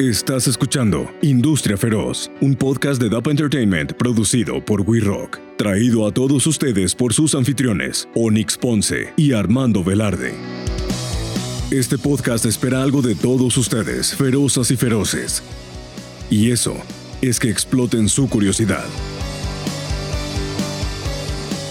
Estás escuchando Industria Feroz, un podcast de DAPA Entertainment producido por WeRock, traído a todos ustedes por sus anfitriones, Onyx Ponce y Armando Velarde. Este podcast espera algo de todos ustedes, ferozas y feroces. Y eso es que exploten su curiosidad.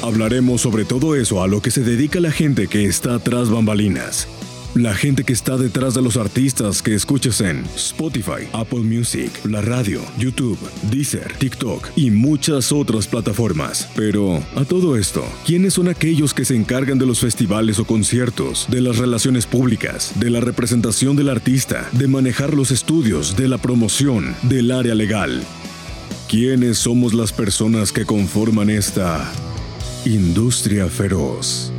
Hablaremos sobre todo eso a lo que se dedica la gente que está tras bambalinas. La gente que está detrás de los artistas que escuchas en Spotify, Apple Music, la radio, YouTube, Deezer, TikTok y muchas otras plataformas. Pero, a todo esto, ¿quiénes son aquellos que se encargan de los festivales o conciertos, de las relaciones públicas, de la representación del artista, de manejar los estudios, de la promoción, del área legal? ¿Quiénes somos las personas que conforman esta Industria Feroz?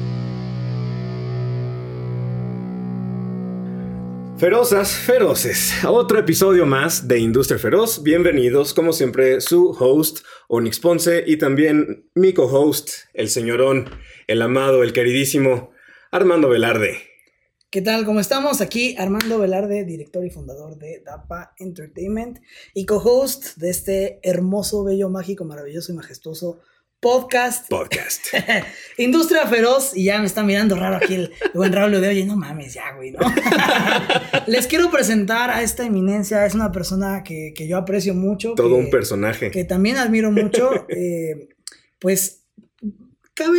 Ferozas, feroces, a otro episodio más de Industria Feroz. Bienvenidos, como siempre, su host, Onyx Ponce, y también mi co-host, el señorón, el amado, el queridísimo, Armando Velarde. ¿Qué tal? ¿Cómo estamos? Aquí Armando Velarde, director y fundador de DAPA Entertainment y co-host de este hermoso, bello, mágico, maravilloso y majestuoso podcast. Industria Feroz. Y ya me está mirando raro aquí el buen Raulio de, oye, no mames, ya, güey, ¿no? Les quiero presentar a esta eminencia. Es una persona que yo aprecio mucho. Todo un personaje. Que también admiro mucho. Pues, creo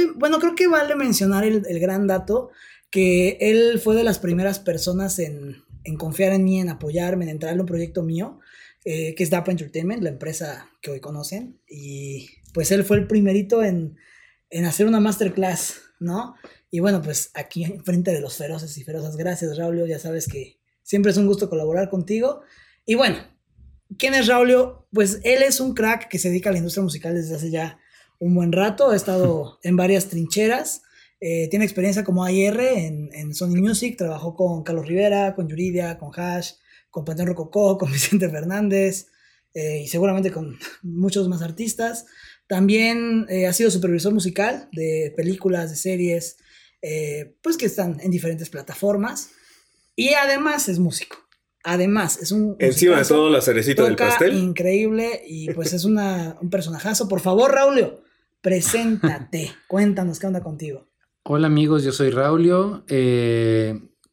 que vale mencionar el gran dato que él fue de las primeras personas en confiar en mí, en apoyarme, en entrar en un proyecto mío, que es DAPA Entertainment, la empresa que hoy conocen. Y pues él fue el primerito en hacer una masterclass, ¿no? Y bueno, pues aquí enfrente de los feroces y ferozas, gracias, Raulio, ya sabes que siempre es un gusto colaborar contigo. Y bueno, ¿quién es Raulio? Pues él es un crack que se dedica a la industria musical desde hace ya un buen rato, ha estado en varias trincheras, tiene experiencia como A&R en Sony Music, trabajó con Carlos Rivera, con Yuridia, con Hash, con Panteón Rococó, con Vicente Fernández, y seguramente con muchos más artistas. También ha sido supervisor musical de películas, de series, pues que están en diferentes plataformas. Y además es músico. Además es un encima musicazo, de todo la cerecita del pastel. Increíble. Y pues es un personajazo. Por favor, Raulio, preséntate. Cuéntanos qué onda contigo. Hola amigos, yo soy Raulio.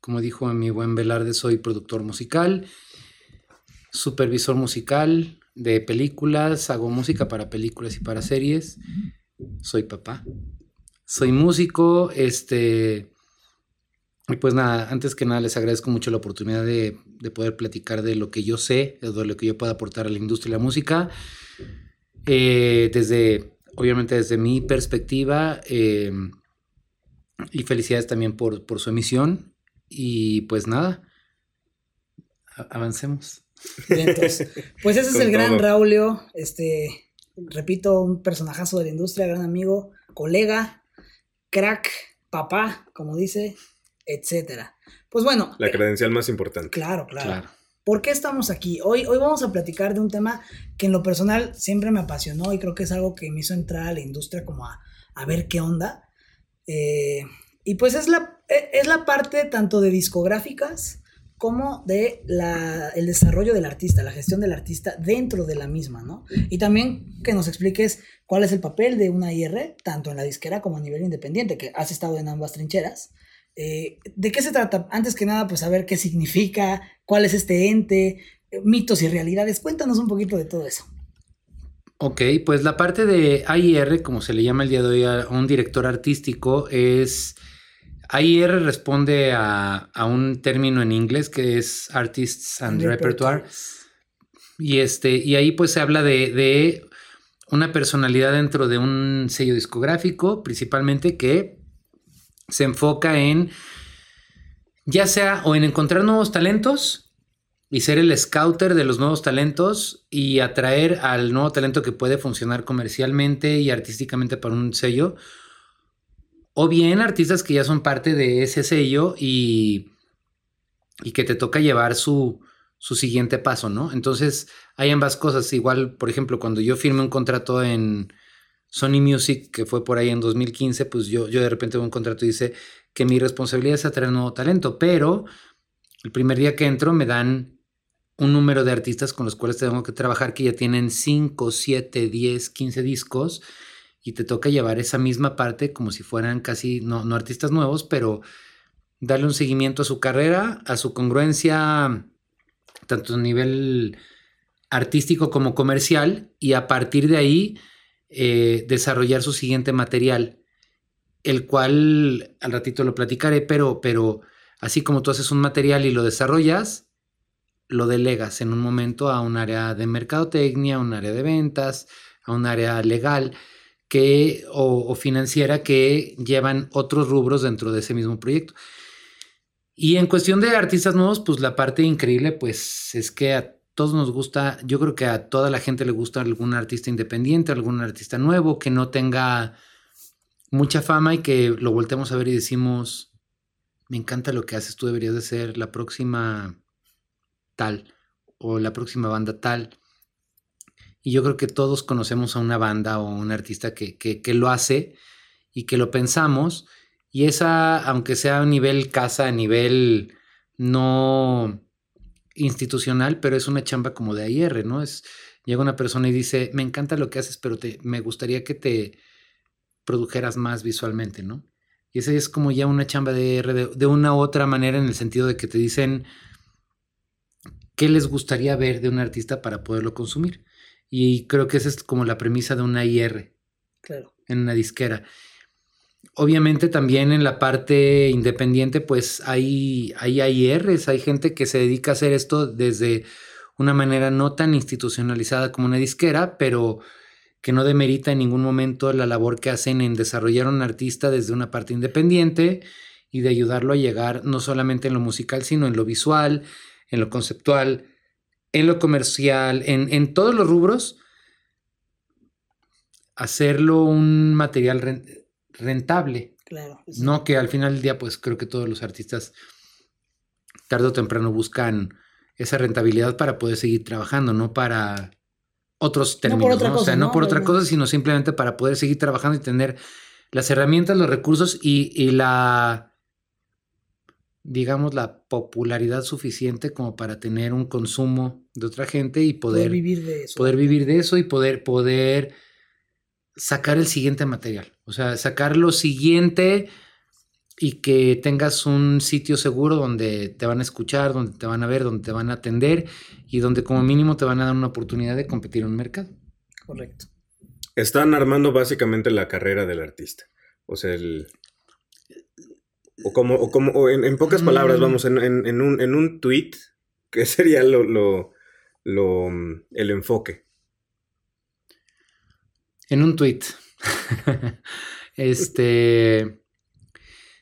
Como dijo mi buen Velarde, soy productor musical, supervisor musical de películas, hago música para películas y para series, soy papá, soy músico, y pues nada, antes que nada les agradezco mucho la oportunidad de poder platicar de lo que yo sé, de lo que yo puedo aportar a la industria de la música, obviamente desde mi perspectiva, y felicidades también por su emisión, y pues nada, avancemos. Bien, entonces, pues ese es el gran Raulio, repito, un personajazo de la industria, gran amigo, colega, crack, papá, como dice, etcétera. Pues bueno, la credencial más importante. Claro. ¿Por qué estamos aquí? Hoy vamos a platicar de un tema que en lo personal siempre me apasionó y creo que es algo que me hizo entrar a la industria como a ver qué onda. Y pues es la parte tanto de discográficas como de el desarrollo del artista, la gestión del artista dentro de la misma, ¿no? Y también que nos expliques cuál es el papel de una IR, tanto en la disquera como a nivel independiente, que has estado en ambas trincheras. ¿De qué se trata? Antes que nada, pues saber qué significa, cuál es este ente, mitos y realidades. Cuéntanos un poquito de todo eso. Ok, pues la parte de IR, como se le llama el día de hoy a un director artístico, es... AIR responde a un término en inglés que es Artists and Repertoire. Y ahí pues se habla de una personalidad dentro de un sello discográfico, principalmente, que se enfoca en ya sea o en encontrar nuevos talentos y ser el scouter de los nuevos talentos y atraer al nuevo talento que puede funcionar comercialmente y artísticamente para un sello, o bien artistas que ya son parte de ese sello y que te toca llevar su siguiente paso, ¿no? Entonces hay ambas cosas. Igual, por ejemplo, cuando yo firmé un contrato en Sony Music, que fue por ahí en 2015, pues yo de repente veo un contrato y dice que mi responsabilidad es atraer nuevo talento, pero el primer día que entro me dan un número de artistas con los cuales tengo que trabajar que ya tienen 5, 7, 10, 15 discos y te toca llevar esa misma parte como si fueran casi, no artistas nuevos, pero darle un seguimiento a su carrera, a su congruencia, tanto a nivel artístico como comercial, y a partir de ahí desarrollar su siguiente material, el cual al ratito lo platicaré, pero así como tú haces un material y lo desarrollas, lo delegas en un momento a un área de mercadotecnia, a un área de ventas, a un área legal o financiera que llevan otros rubros dentro de ese mismo proyecto. Y en cuestión de artistas nuevos, pues la parte increíble pues es que a todos nos gusta, yo creo que a toda la gente le gusta algún artista independiente, algún artista nuevo que no tenga mucha fama y que lo volteamos a ver y decimos, me encanta lo que haces, tú deberías de ser la próxima tal o la próxima banda tal. Y yo creo que todos conocemos a una banda o un artista que lo hace y que lo pensamos. Y esa, aunque sea a nivel casa, a nivel no institucional, pero es una chamba como de A&R, ¿no? Llega una persona y dice, me encanta lo que haces, pero me gustaría que te produjeras más visualmente, ¿no? Y esa es como ya una chamba de A&R de una u otra manera, en el sentido de que te dicen qué les gustaría ver de un artista para poderlo consumir. Y creo que esa es como la premisa de una A&R, claro, en una disquera. Obviamente también en la parte independiente pues hay AIRs, hay gente que se dedica a hacer esto desde una manera no tan institucionalizada como una disquera, pero que no demerita en ningún momento la labor que hacen en desarrollar a un artista desde una parte independiente y de ayudarlo a llegar no solamente en lo musical, sino en lo visual, en lo conceptual, en lo comercial, en todos los rubros, hacerlo un material rentable, claro, sí. No que al final del día pues creo que todos los artistas tarde o temprano buscan esa rentabilidad para poder seguir trabajando, no para otros términos, no por otra cosa, sino simplemente para poder seguir trabajando y tener las herramientas, los recursos y la, digamos, la popularidad suficiente como para tener un consumo de otra gente y poder vivir de eso y poder sacar el siguiente material, o sea, sacar lo siguiente y que tengas un sitio seguro donde te van a escuchar, donde te van a ver, donde te van a atender y donde como mínimo te van a dar una oportunidad de competir en un mercado. Correcto. Están armando básicamente la carrera del artista, o sea, en pocas palabras, vamos, en un tweet, ¿qué sería el enfoque? En un tweet.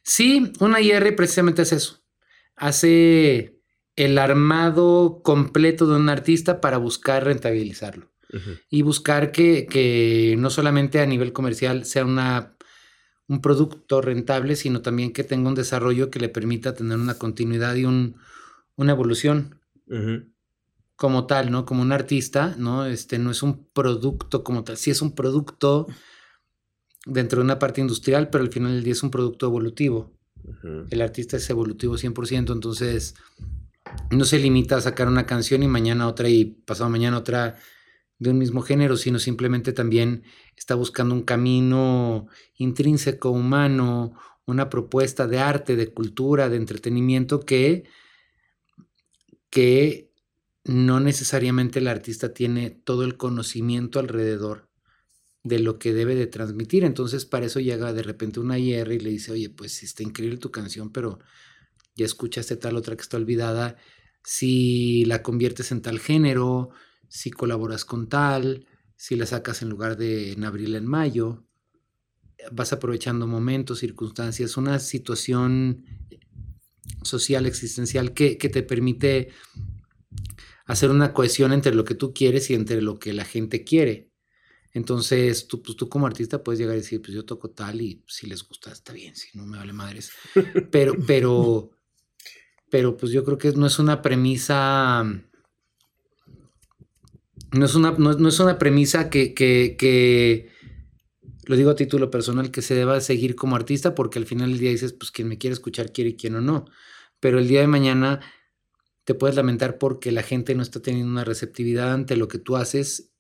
Sí, una IR precisamente hace eso. Hace el armado completo de un artista para buscar rentabilizarlo. Uh-huh. Y buscar que no solamente a nivel comercial sea un producto rentable, sino también que tenga un desarrollo que le permita tener una continuidad y una evolución. Uh-huh. Como tal, ¿no? Como un artista, ¿no? No es un producto como tal. Sí es un producto dentro de una parte industrial, pero al final del día es un producto evolutivo. Uh-huh. El artista es evolutivo 100%, entonces no se limita a sacar una canción y mañana otra y pasado mañana otra de un mismo género, sino simplemente también está buscando un camino intrínseco, humano, una propuesta de arte, de cultura, de entretenimiento que no necesariamente el artista tiene todo el conocimiento alrededor de lo que debe de transmitir. Entonces para eso llega de repente una IR y le dice, oye, pues está increíble tu canción, pero ya escuchaste tal otra que está olvidada, si la conviertes en tal género, si colaboras con tal, si la sacas en lugar de en abril, en mayo, vas aprovechando momentos, circunstancias, una situación social, existencial que te permite hacer una cohesión entre lo que tú quieres y entre lo que la gente quiere. Entonces tú como artista puedes llegar y decir, pues yo toco tal y si les gusta está bien, si no me vale madres. Pero pues yo creo que no es una premisa que lo digo a título personal, que se deba seguir como artista, porque al final del día dices, pues quien me quiere escuchar quiere y quien no. Pero el día de mañana te puedes lamentar porque la gente no está teniendo una receptividad ante lo que tú haces,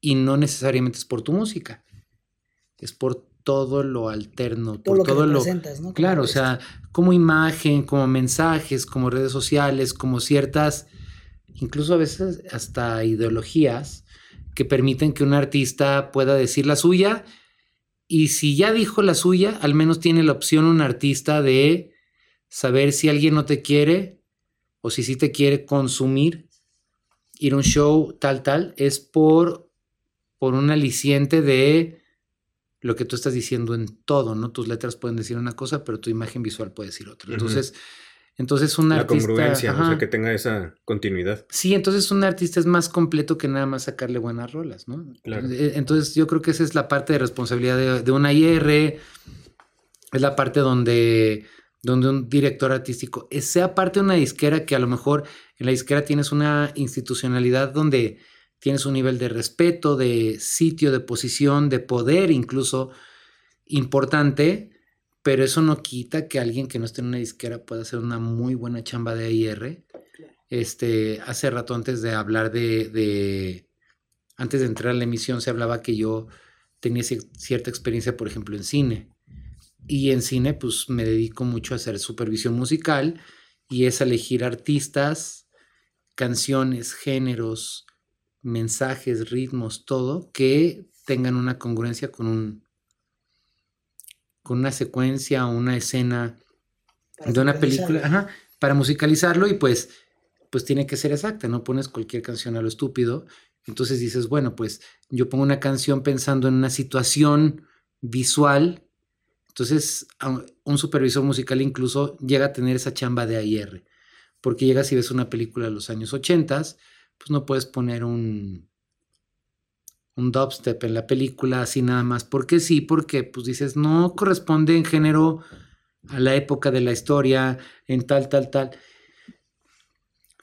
y no necesariamente es por tu música, es por todo lo alterno, todo por todo lo que presentas, ¿no? Claro, o sea, como imagen, como mensajes, como redes sociales, como ciertas, incluso a veces hasta ideologías que permiten que un artista pueda decir la suya, y si ya dijo la suya, al menos tiene la opción un artista de saber si alguien no te quiere o si sí te quiere consumir, ir a un show, tal, es por un aliciente de lo que tú estás diciendo en todo, ¿no? Tus letras pueden decir una cosa, pero tu imagen visual puede decir otra. Entonces un artista... La congruencia, ajá, o sea, que tenga esa continuidad. Sí, entonces un artista es más completo que nada más sacarle buenas rolas, ¿no? Claro. Entonces yo creo que esa es la parte de responsabilidad de una IR, es la parte donde un director artístico, sea parte de una disquera, que a lo mejor en la disquera tienes una institucionalidad donde... Tienes un nivel de respeto, de sitio, de posición, de poder incluso importante, pero eso no quita que alguien que no esté en una disquera pueda hacer una muy buena chamba de AR. Claro. Hace rato antes de hablar antes de entrar a la emisión se hablaba que yo tenía cierta experiencia, por ejemplo, en cine. Y en cine pues me dedico mucho a hacer supervisión musical y es elegir artistas, canciones, géneros, mensajes, ritmos, todo, que tengan una congruencia con una secuencia o una escena de una película, para musicalizarlo, y pues tiene que ser exacta, no pones cualquier canción a lo estúpido. Entonces dices, bueno, pues yo pongo una canción pensando en una situación visual, entonces un supervisor musical incluso llega a tener esa chamba de AR, porque llegas y ves una película de los años 80s, pues no puedes poner un dubstep en la película así nada más. Porque sí, porque pues dices, no corresponde en género a la época de la historia, en tal.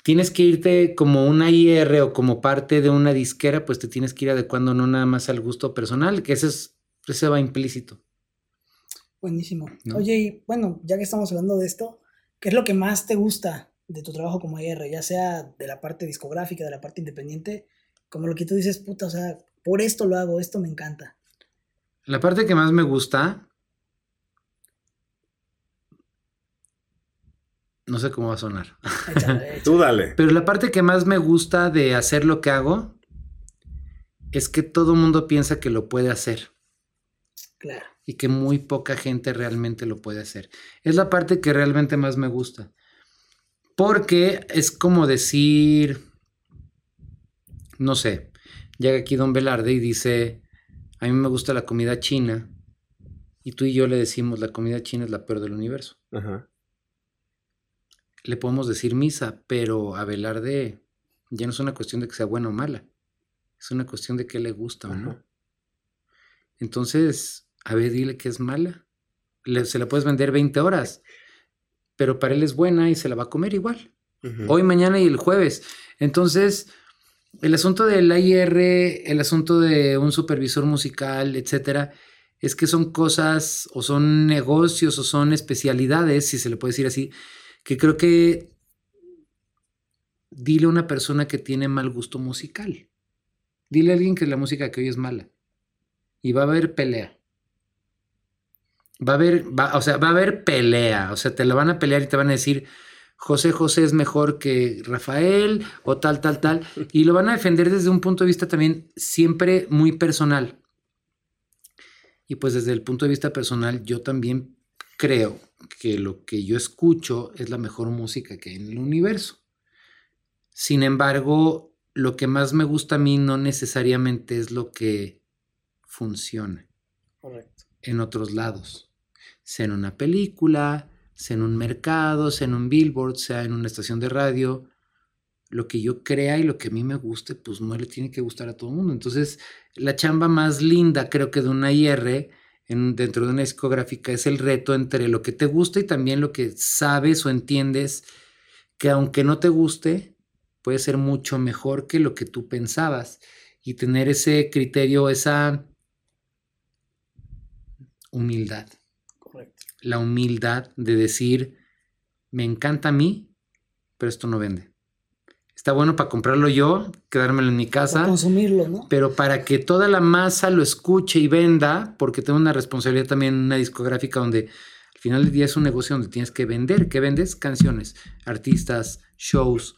Tienes que irte como una IR o como parte de una disquera, pues te tienes que ir adecuando no nada más al gusto personal, que ese va implícito. Buenísimo. ¿No? Oye, y bueno, ya que estamos hablando de esto, ¿qué es lo que más te gusta de tu trabajo como AR, ya sea de la parte discográfica, de la parte independiente, como lo que tú dices, puta, o sea, por esto lo hago, esto me encanta? La parte que más me gusta, no sé cómo va a sonar. Échale. Tú dale. Pero la parte que más me gusta de hacer lo que hago es que todo mundo piensa que lo puede hacer. Claro. Y que muy poca gente realmente lo puede hacer. Es la parte que realmente más me gusta. Porque es como decir, no sé, llega aquí Don Velarde y dice, a mí me gusta la comida china, y tú y yo le decimos, la comida china es la peor del universo. Ajá. Le podemos decir misa, pero a Velarde ya no es una cuestión de que sea buena o mala, es una cuestión de qué le gusta, ajá, o no. Entonces, a ver, dile que es mala, se la puedes vender 20 horas. Pero para él es buena y se la va a comer igual. Uh-huh. Hoy, mañana y el jueves. Entonces, el asunto del AIR, el asunto de un supervisor musical, etcétera, es que son cosas, o son negocios, o son especialidades, si se le puede decir así, que creo que dile a una persona que tiene mal gusto musical. Dile a alguien que la música que oye es mala. Y va a haber pelea. Va a haber pelea, o sea, te la van a pelear y te van a decir, José es mejor que Rafael o tal, y lo van a defender desde un punto de vista también siempre muy personal. Y pues desde el punto de vista personal yo también creo que lo que yo escucho es la mejor música que hay en el universo. Sin embargo, lo que más me gusta a mí no necesariamente es lo que funciona. Correcto. En otros lados. Sea en una película, sea en un mercado, sea en un billboard, sea en una estación de radio, lo que yo crea y lo que a mí me guste, pues no le tiene que gustar a todo el mundo. Entonces, la chamba más linda, creo que de una IR, dentro de una discográfica, es el reto entre lo que te gusta y también lo que sabes o entiendes, que aunque no te guste, puede ser mucho mejor que lo que tú pensabas, y tener ese criterio, esa humildad. La humildad de decir, me encanta a mí, pero esto no vende. Está bueno para comprarlo yo, quedármelo en mi casa. Para consumirlo, ¿no? Pero para que toda la masa lo escuche y venda, porque tengo una responsabilidad también en una discográfica donde al final del día es un negocio donde tienes que vender. ¿Qué vendes? Canciones, artistas, shows.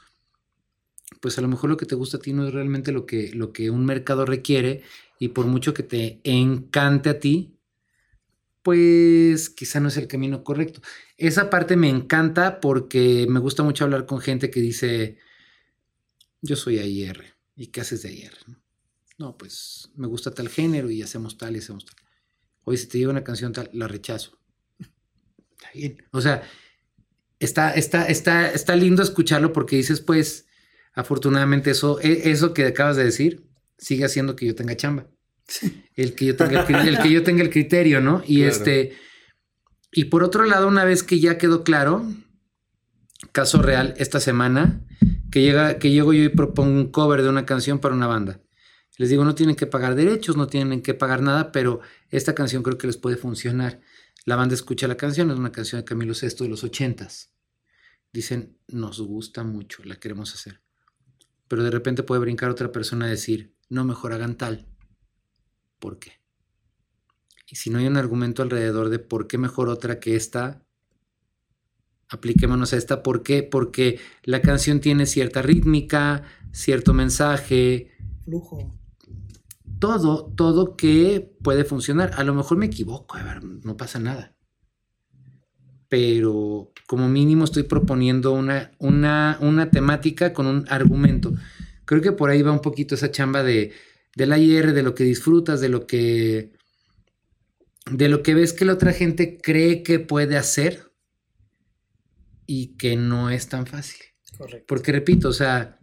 Pues a lo mejor lo que te gusta a ti no es realmente lo que un mercado requiere, y por mucho que te encante a ti, pues quizá no es el camino correcto. Esa parte me encanta porque me gusta mucho hablar con gente que dice, yo soy A&R, ¿y qué haces de A&R? No, pues me gusta tal género y hacemos tal y hacemos tal. Oye, si te llega una canción tal, la rechazo. Está bien. O sea, está lindo escucharlo porque dices, pues, afortunadamente eso que acabas de decir sigue haciendo que yo tenga chamba. El que yo tenga el criterio, ¿no? Y claro. Y por otro lado, una vez que ya quedó claro, caso real, esta semana, que llego yo y propongo un cover de una canción para una banda. Les digo, no tienen que pagar derechos, no tienen que pagar nada, pero esta canción creo que les puede funcionar. La banda escucha la canción, es una canción de Camilo VI de los 80s. Dicen, nos gusta mucho, la queremos hacer. Pero de repente puede brincar otra persona a decir, no, mejor hagan tal. ¿Por qué? Y si no hay un argumento alrededor de por qué mejor otra que esta, apliquémonos a esta. ¿Por qué? Porque la canción tiene cierta rítmica, cierto mensaje. Flujo. Todo que puede funcionar. A lo mejor me equivoco, a ver, no pasa nada. Pero como mínimo estoy proponiendo una temática con un argumento. Creo que por ahí va un poquito esa chamba del A&R, de lo que disfrutas, de lo que ves que la otra gente cree que puede hacer y que no es tan fácil. Correcto. Porque repito, o sea,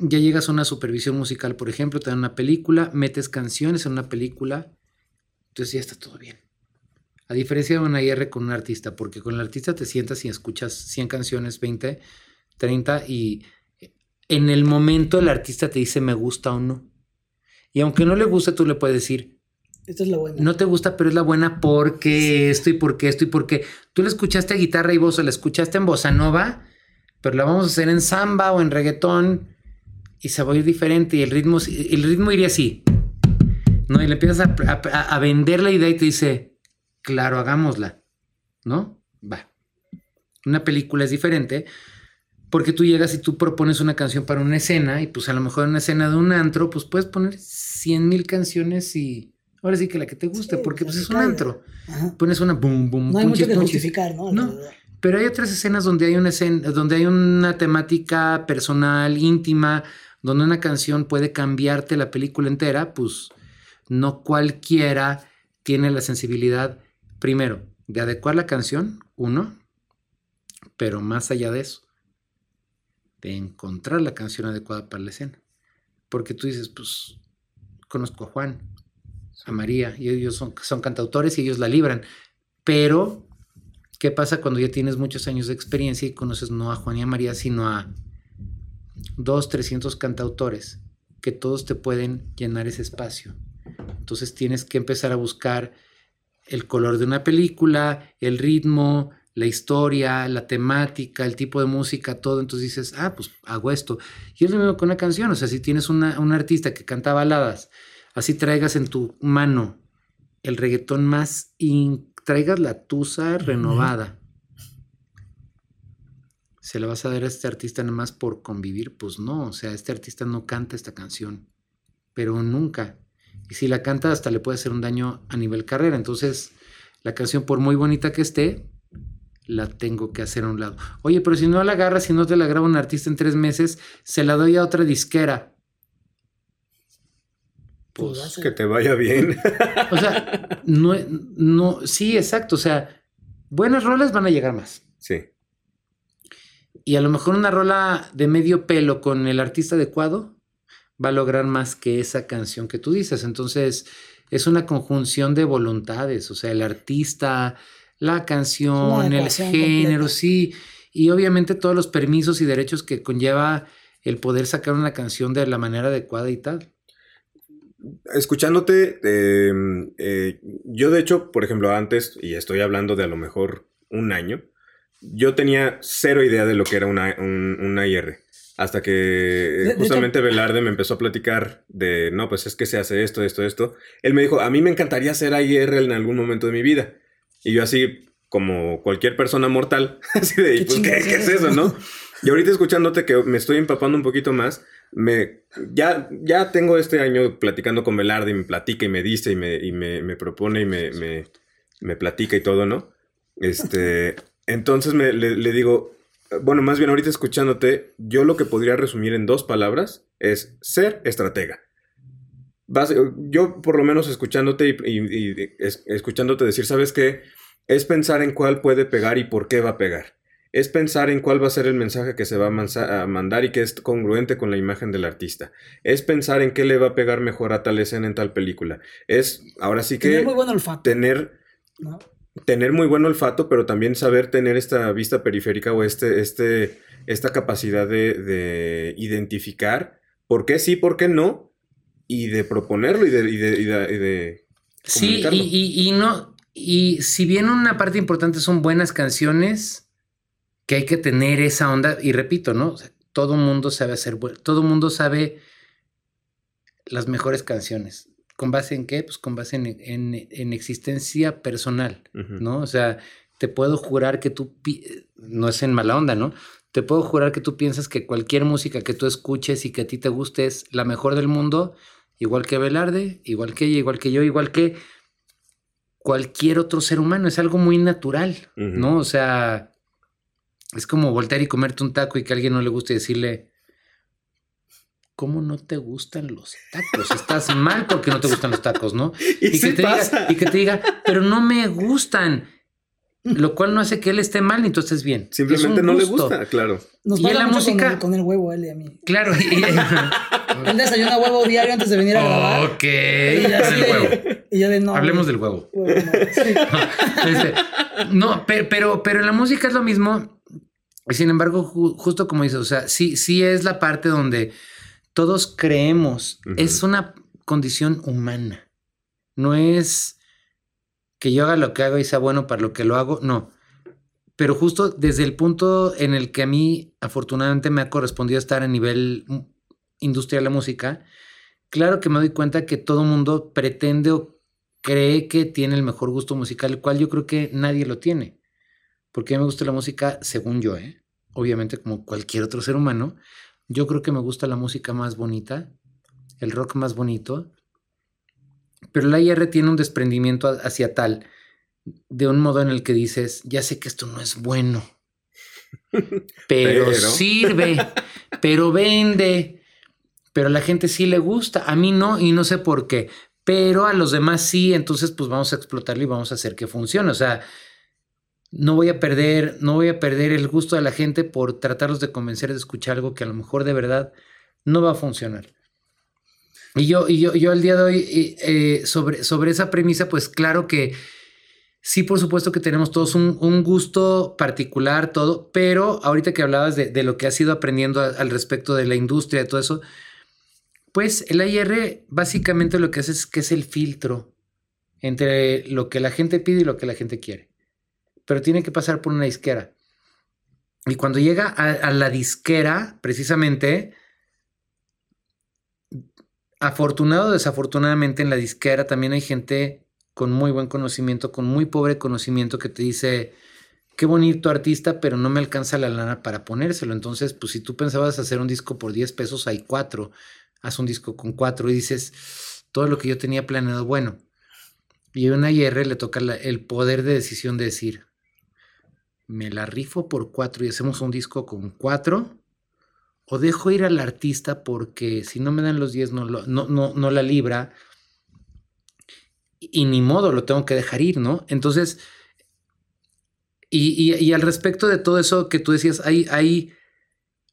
ya llegas a una supervisión musical, por ejemplo, te dan una película, metes canciones en una película, entonces ya está todo bien. A diferencia de una A&R con un artista, porque con el artista te sientas y escuchas 100 canciones, 20, 30 y... en el momento el artista te dice me gusta o no. Y aunque no le guste, tú le puedes decir... esta es la buena. No te gusta, pero es la buena porque sí. Esto y porque esto y porque... Tú la escuchaste a guitarra y voz o la escuchaste en bossa nova, pero la vamos a hacer en samba o en reggaetón y se va a ir diferente y el ritmo iría así. ¿No? Y le empiezas a vender la idea y te dice, claro, hagámosla. ¿No? Va. Una película es diferente... porque tú llegas y tú propones una canción para una escena y pues a lo mejor en una escena de un antro pues puedes poner 100,000 canciones y ahora sí que la que te guste, sí, porque pues es un antro. Ajá. Pones una boom, boom, no hay mucho que justificar, ¿no? No, pero hay otras escenas donde hay una escena, donde hay una temática personal, íntima, donde una canción puede cambiarte la película entera, pues no cualquiera tiene la sensibilidad, primero, de adecuar la canción, uno, pero más allá de eso, de encontrar la canción adecuada para la escena. Porque tú dices, pues, conozco a Juan, a María, y ellos son cantautores y ellos la libran. Pero, ¿qué pasa cuando ya tienes muchos años de experiencia y conoces no a Juan y a María, sino a 200-300 cantautores que todos te pueden llenar ese espacio? Entonces tienes que empezar a buscar el color de una película, el ritmo, la historia, la temática, el tipo de música, todo. Entonces dices, ah, pues hago esto. Y es lo mismo con una canción. O sea, si tienes un artista que canta baladas, así traigas en tu mano el reggaetón más... traigas la tusa renovada. ¿Se la vas a dar a este artista nada más por convivir? Pues no, o sea, este artista no canta esta canción. Pero nunca. Y si la canta, hasta le puede hacer un daño a nivel carrera. Entonces, la canción, por muy bonita que esté... la tengo que hacer a un lado. Oye, pero si no la agarras, si no te la graba un artista en 3 meses, se la doy a otra disquera. Pues que te vaya bien. O sea, no, sí, exacto. O sea, buenas rolas van a llegar más. Sí. Y a lo mejor una rola de medio pelo con el artista adecuado va a lograr más que esa canción que tú dices. Entonces, es una conjunción de voluntades. O sea, el artista... la canción, el género, completa. Sí. Y obviamente todos los permisos y derechos que conlleva el poder sacar una canción de la manera adecuada y tal. Escuchándote, yo de hecho, por ejemplo, antes, y estoy hablando de a lo mejor un año, yo tenía cero idea de lo que era una IR. Hasta que justamente Velarde me empezó a platicar de, no, pues es que se hace esto, esto, esto. Él me dijo, a mí me encantaría ser IR en algún momento de mi vida. Y yo así, como cualquier persona mortal, así de, ¿qué, pues, ¿qué es eso, no? Y ahorita escuchándote que me estoy empapando un poquito más, ya tengo este año platicando con Velarde y me platica y me dice y me propone y me platica y todo, ¿no? Entonces le digo... Bueno, más bien ahorita escuchándote, yo lo que podría resumir en 2 palabras es ser estratega. Yo por lo menos escuchándote y escuchándote decir, ¿sabes qué? Es pensar en cuál puede pegar y por qué va a pegar. Es pensar en cuál va a ser el mensaje que se va a mandar y que es congruente con la imagen del artista. Es pensar en qué le va a pegar mejor a tal escena en tal película. Es, ahora sí que... Tener muy buen olfato. Tener muy buen olfato, pero también saber tener esta vista periférica o esta capacidad de identificar por qué sí, por qué no, y de proponerlo y de comunicarlo. Sí, y si bien una parte importante son buenas canciones, que hay que tener esa onda, y repito, ¿no? O sea, todo mundo sabe las mejores canciones. ¿Con base en qué? Pues con base en existencia personal, uh-huh. ¿no? O sea, te puedo jurar que tú... No es en mala onda, ¿no? Te puedo jurar que tú piensas que cualquier música que tú escuches y que a ti te guste es la mejor del mundo, igual que Velarde, igual que ella, igual que yo, igual que cualquier otro ser humano. Es algo muy natural, uh-huh. ¿no? O sea, es como voltear y comerte un taco y que a alguien no le guste decirle... ¿Cómo no te gustan los tacos? Estás mal porque no te gustan los tacos, ¿no? Y que te diga, pero no me gustan. Lo cual no hace que él esté mal, ni tú estés bien. Simplemente no gusto. Le gusta, claro. Nos y en la música... Con el huevo, él y a mí. Claro. Él desayuna huevo diario antes de venir a grabar. Ok. Hablemos del huevo. No, pero en la música es lo mismo. Sin embargo, justo como dices, o sea, sí es la parte donde... Todos creemos, uh-huh. es una condición humana. No es que yo haga lo que hago y sea bueno para lo que lo hago, no. Pero justo desde el punto en el que a mí, afortunadamente, me ha correspondido estar a nivel industrial de la música, claro que me doy cuenta que todo mundo pretende o cree que tiene el mejor gusto musical, el cual yo creo que nadie lo tiene. Porque a mí me gusta la música, según yo, obviamente como cualquier otro ser humano. Yo creo que me gusta la música más bonita, el rock más bonito, pero la IR tiene un desprendimiento hacia tal, de un modo en el que dices, ya sé que esto no es bueno, pero sirve, pero vende, pero a la gente sí le gusta, a mí no y no sé por qué, pero a los demás sí, entonces pues vamos a explotarlo y vamos a hacer que funcione, o sea... No voy a perder el gusto de la gente por tratarlos de convencer de escuchar algo que a lo mejor de verdad no va a funcionar. Y yo al día de hoy, sobre esa premisa, pues claro que sí, por supuesto que tenemos todos un gusto particular, todo, pero ahorita que hablabas de lo que has ido aprendiendo al respecto de la industria y todo eso, pues el IR básicamente lo que hace es que es el filtro entre lo que la gente pide y lo que la gente quiere. Pero tiene que pasar por una disquera. Y cuando llega a la disquera, precisamente, afortunado o desafortunadamente en la disquera también hay gente con muy buen conocimiento, con muy pobre conocimiento que te dice, qué bonito artista, pero no me alcanza la lana para ponérselo. Entonces, pues si tú pensabas hacer un disco por 10 pesos, hay 4. Haz un disco con 4 y dices, todo lo que yo tenía planeado, bueno. Y a una IR le toca el poder de decisión de decir, me la rifo por 4 y hacemos un disco con 4, o dejo ir al artista porque si no me dan los 10 no la libra y ni modo, lo tengo que dejar ir, ¿no? Entonces, y al respecto de todo eso que tú decías,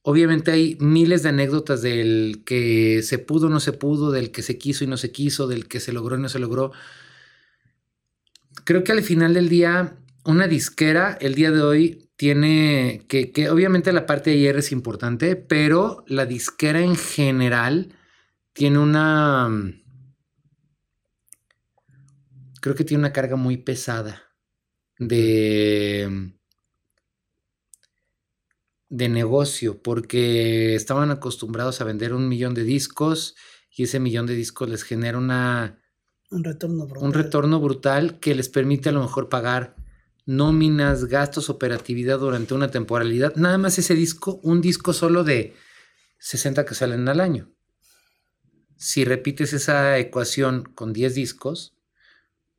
obviamente hay miles de anécdotas del que se pudo o no se pudo, del que se quiso y no se quiso, del que se logró y no se logró. Creo que al final del día, una disquera, el día de hoy, tiene que obviamente la parte de IR es importante, pero la disquera en general creo que tiene una carga muy pesada de negocio, porque estaban acostumbrados a vender 1,000,000 de discos y ese 1,000,000 de discos les genera un retorno brutal que les permite a lo mejor pagar nóminas, gastos, operatividad durante una temporalidad. Nada más ese disco, un disco solo de 60 que salen al año. Si repites esa ecuación con 10 discos,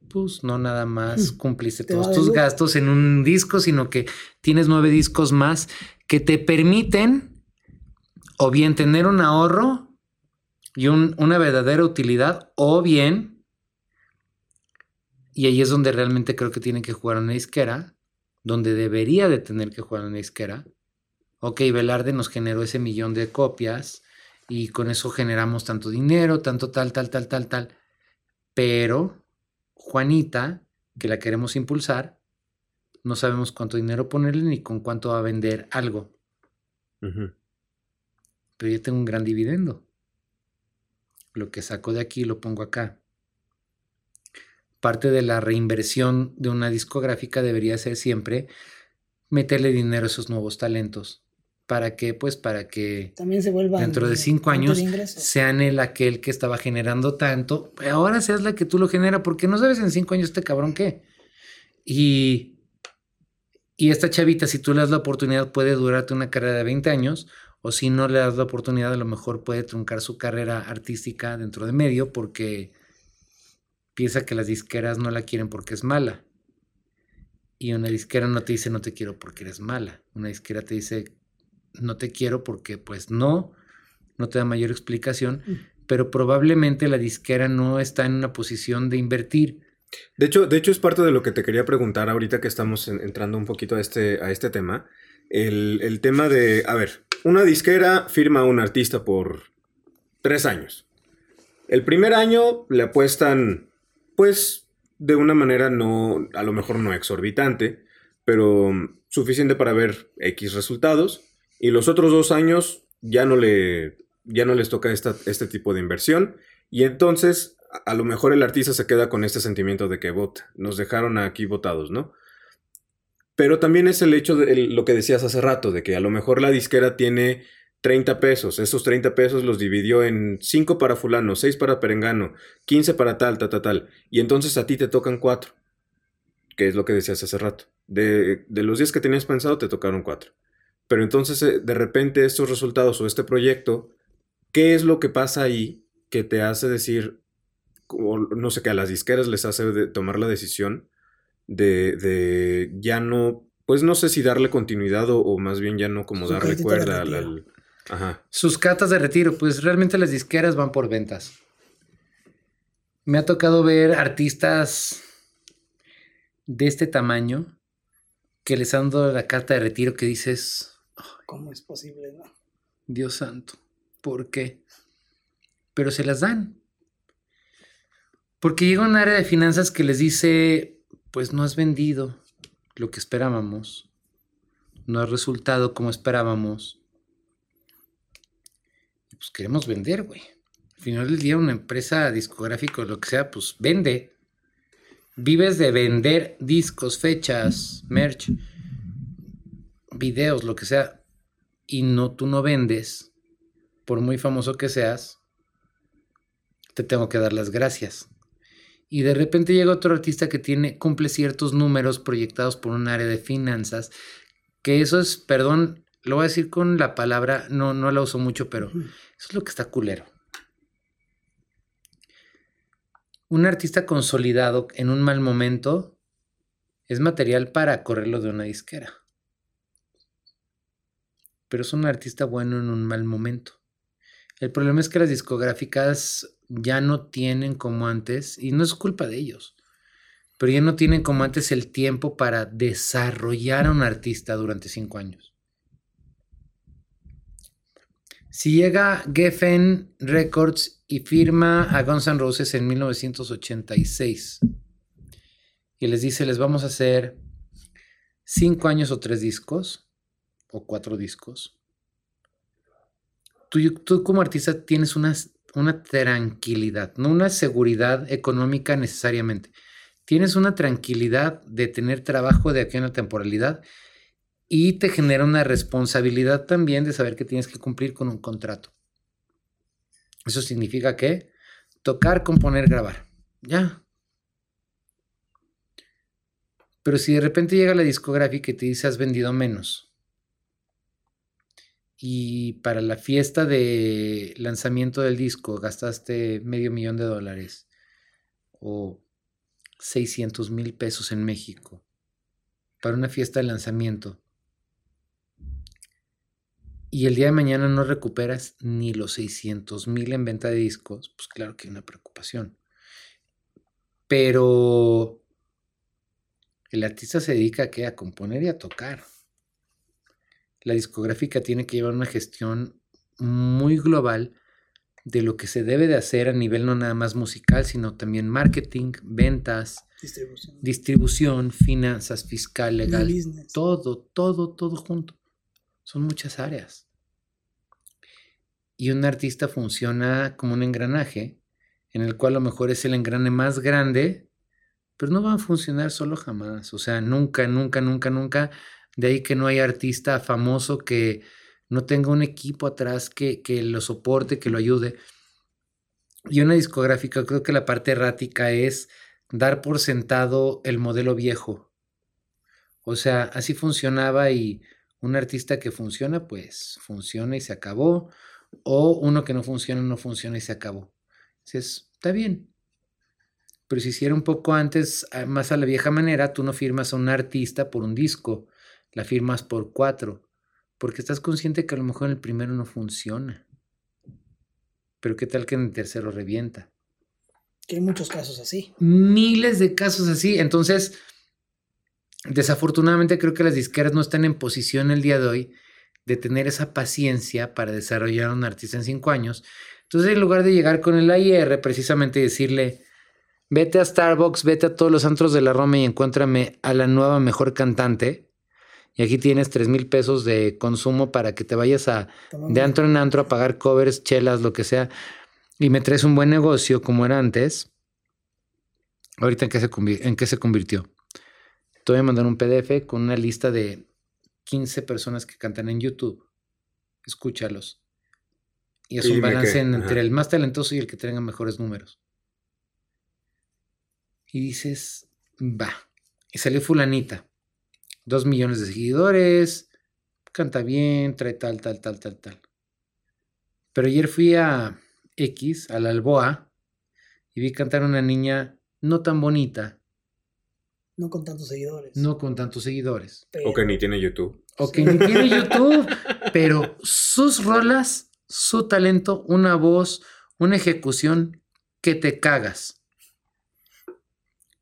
pues no nada más cumpliste todos tus gastos en un disco, sino que tienes 9 discos más que te permiten o bien tener un ahorro y una verdadera utilidad, o bien, y ahí es donde realmente creo que tienen que jugar una disquera, donde debería de tener que jugar una disquera. Ok, Velarde nos generó ese 1,000,000 de copias y con eso generamos tanto dinero, tanto tal, pero Juanita, que la queremos impulsar, no sabemos cuánto dinero ponerle ni con cuánto va a vender algo. Uh-huh. Pero yo tengo un gran dividendo. Lo que saco de aquí lo pongo acá. Parte de la reinversión de una discográfica debería ser siempre meterle dinero a esos nuevos talentos. ¿Para qué? Pues para que también se vuelva dentro de 5 años sean aquel que estaba generando tanto. Ahora seas la que tú lo genera, porque no sabes en 5 años este cabrón qué. Y esta chavita, si tú le das la oportunidad, puede durarte una carrera de 20 años, o si no le das la oportunidad, a lo mejor puede truncar su carrera artística dentro de medio porque piensa que las disqueras no la quieren porque es mala. Y una disquera no te dice no te quiero porque eres mala. Una disquera te dice no te quiero porque pues no te da mayor explicación, pero probablemente la disquera no está en una posición de invertir. De hecho es parte de lo que te quería preguntar ahorita que estamos entrando un poquito a este tema. El tema de, a ver, una disquera firma a un artista por 3 años. El primer año le apuestan, pues, de una manera no, a lo mejor no exorbitante, pero suficiente para ver X resultados. Y los otros 2 años ya no les toca este tipo de inversión. Y entonces, a lo mejor el artista se queda con este sentimiento de que nos dejaron aquí botados, ¿no? Pero también es el hecho de lo que decías hace rato, de que a lo mejor la disquera tiene 30 pesos. Esos 30 pesos los dividió en 5 para fulano, 6 para perengano, 15 para tal. Y entonces a ti te tocan 4, que es lo que decías hace rato. De los 10 que tenías pensado, te tocaron 4. Pero entonces, de repente, estos resultados o este proyecto, ¿qué es lo que pasa ahí que te hace decir, o no sé, que a las disqueras les hace tomar la decisión de ya no, pues no sé si darle continuidad o más bien ya no como darle cuerda al... Ajá. Sus cartas de retiro, pues realmente las disqueras van por ventas. Me ha tocado ver artistas de este tamaño que les han dado la carta de retiro que dices... ¿Cómo es posible, no? Dios santo, ¿por qué? Pero se las dan. Porque llega un área de finanzas que les dice, pues no has vendido lo que esperábamos, no has resultado como esperábamos. Pues queremos vender, güey. Al final del día una empresa discográfica o lo que sea, pues vende. Vives de vender discos, fechas, merch, videos, lo que sea. Y no, tú no vendes. Por muy famoso que seas, te tengo que dar las gracias. Y de repente llega otro artista que cumple ciertos números proyectados por un área de finanzas. Que eso es, perdón, lo voy a decir con la palabra, no la uso mucho, pero eso es lo que está culero. Un artista consolidado en un mal momento es material para correrlo de una disquera. Pero es un artista bueno en un mal momento. El problema es que las discográficas ya no tienen como antes, y no es culpa de ellos, pero ya no tienen como antes el tiempo para desarrollar a un artista durante 5 años. Si llega Geffen Records y firma a Guns N' Roses en 1986. Y les dice, les vamos a hacer 5 años o 3 discos. O 4 discos. Tú como artista tienes una tranquilidad. No una seguridad económica necesariamente. Tienes una tranquilidad de tener trabajo de aquí a una temporalidad. y te genera una responsabilidad también de saber que tienes que cumplir con un contrato. Eso significa que tocar, componer, grabar. Ya. Pero si de repente llega la discográfica y te dice has vendido menos, y para la fiesta de lanzamiento del disco gastaste $500,000 o $600,000 en México para una fiesta de lanzamiento, y el día de mañana no recuperas ni los $600,000 en venta de discos, pues claro que hay una preocupación. Pero el artista se dedica ¿a qué? A componer y a tocar. La discográfica tiene que llevar una gestión muy global de lo que se debe de hacer a nivel no nada más musical, sino también marketing, ventas, distribución, finanzas, fiscal, legal, todo junto. Son muchas áreas. Y un artista funciona como un engranaje, en el cual a lo mejor es el engrane más grande, pero no va a funcionar solo jamás. O sea, nunca. De ahí que no hay artista famoso que no tenga un equipo atrás que lo soporte, que lo ayude. Y una discográfica, creo que la parte errática es dar por sentado el modelo viejo. O sea, así funcionaba y un artista que funciona, pues funciona y se acabó. O uno que no funciona y se acabó. Entonces, está bien. Pero si hiciera un poco antes, más a la vieja manera, tú no firmas a un artista por un disco. La firmas por 4. Porque estás consciente que a lo mejor en el primero no funciona. Pero qué tal que en el tercero revienta. Que hay muchos casos así. Miles de casos así. Entonces, desafortunadamente creo que las disqueras no están en posición el día de hoy de tener esa paciencia para desarrollar a un artista en 5 años. Entonces, en lugar de llegar con el AR precisamente y decirle, vete a Starbucks, vete a todos los antros de la Roma y encuéntrame a la nueva mejor cantante. Y aquí tienes $3,000 de consumo para que te vayas de antro en antro a pagar covers, chelas, lo que sea. Y me traes un buen negocio como era antes. Ahorita, ¿en qué se convirtió? Te voy a mandar un PDF con una lista de 15 personas que cantan en YouTube. Escúchalos. Y es un balance entre el más talentoso y el que tenga mejores números. Y dices, va. Y salió fulanita. 2 millones de seguidores, canta bien, trae tal. Pero ayer fui a X, a la Alboa, y vi cantar a una niña no tan bonita. No con tantos seguidores. Pero... O que ni tiene YouTube. Pero sus rolas, su talento, una voz, una ejecución que te cagas.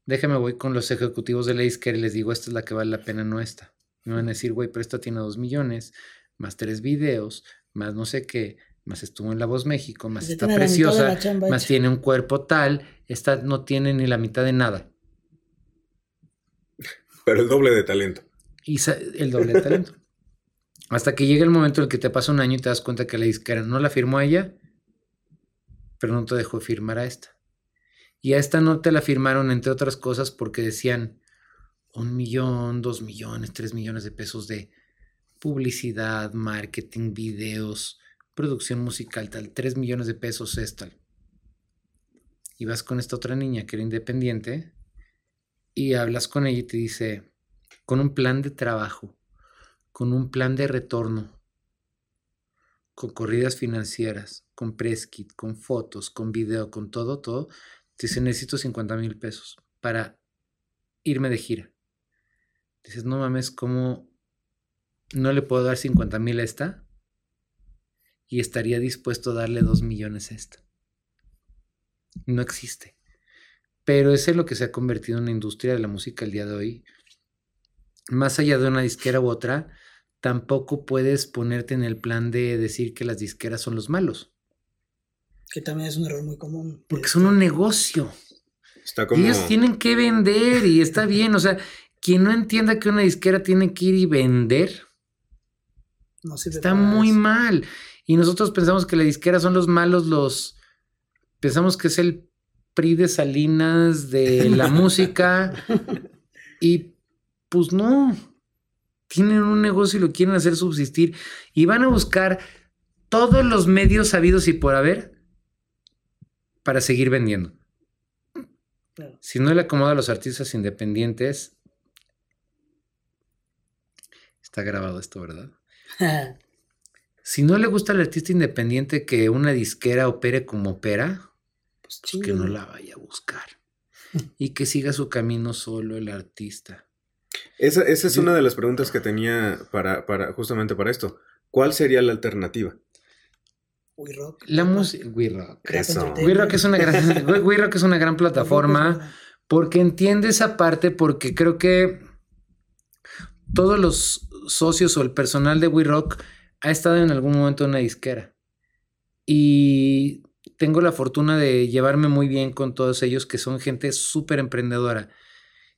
Déjame voy con los ejecutivos de la disquera y les digo, esta es la que vale la pena, no esta. Me van a decir, güey, pero esta tiene 2 millones, más 3 videos, más no sé qué, más estuvo en La Voz México, más está preciosa, más tiene un cuerpo tal, esta no tiene ni la mitad de nada. Pero el doble de talento. Hasta que llega el momento en el que te pasa un año y te das cuenta que la disquera no la firmó a ella, pero no te dejó firmar a esta. Y a esta no te la firmaron, entre otras cosas, porque decían 1 millón, 2 millones, 3 millones de pesos de publicidad, marketing, videos, producción musical, tal, 3 millones de pesos es tal. Y vas con esta otra niña que era independiente y hablas con ella y te dice, con un plan de trabajo, con un plan de retorno, con corridas financieras, con press kit, con fotos, con video, con todo... Dice, necesito $50,000 para irme de gira. Dices, no mames, ¿cómo no le puedo dar $50,000 a esta? Y estaría dispuesto a darle $2 millones a esta. No existe. Pero ese es lo que se ha convertido en la industria de la música el día de hoy. Más allá de una disquera u otra, tampoco puedes ponerte en el plan de decir que las disqueras son los malos. Que también es un error muy común. Porque son un negocio. Ellos tienen que vender y está bien. O sea, quien no entienda que una disquera tiene que ir y vender, no sirve, está muy mal. Y nosotros pensamos que la disquera son los malos, pensamos que es el PRI de Salinas de la música. Y pues no. tienen un negocio y lo quieren hacer subsistir y van a buscar todos los medios sabidos y por haber para seguir vendiendo. Claro. Si no le acomoda a los artistas independientes... Está grabado esto, ¿verdad? Si no le gusta al artista independiente que una disquera opere como opera, pues que no la vaya a buscar. Y que siga su camino solo el artista. Esa es una de las preguntas que tenía justamente para esto. ¿Cuál sería la alternativa? WeRock. WeRock. Eso. WeRock es una gran plataforma porque entiende esa parte, porque creo que todos los socios o el personal de WeRock ha estado en algún momento en una disquera. Y tengo la fortuna de llevarme muy bien con todos ellos, que son gente súper emprendedora.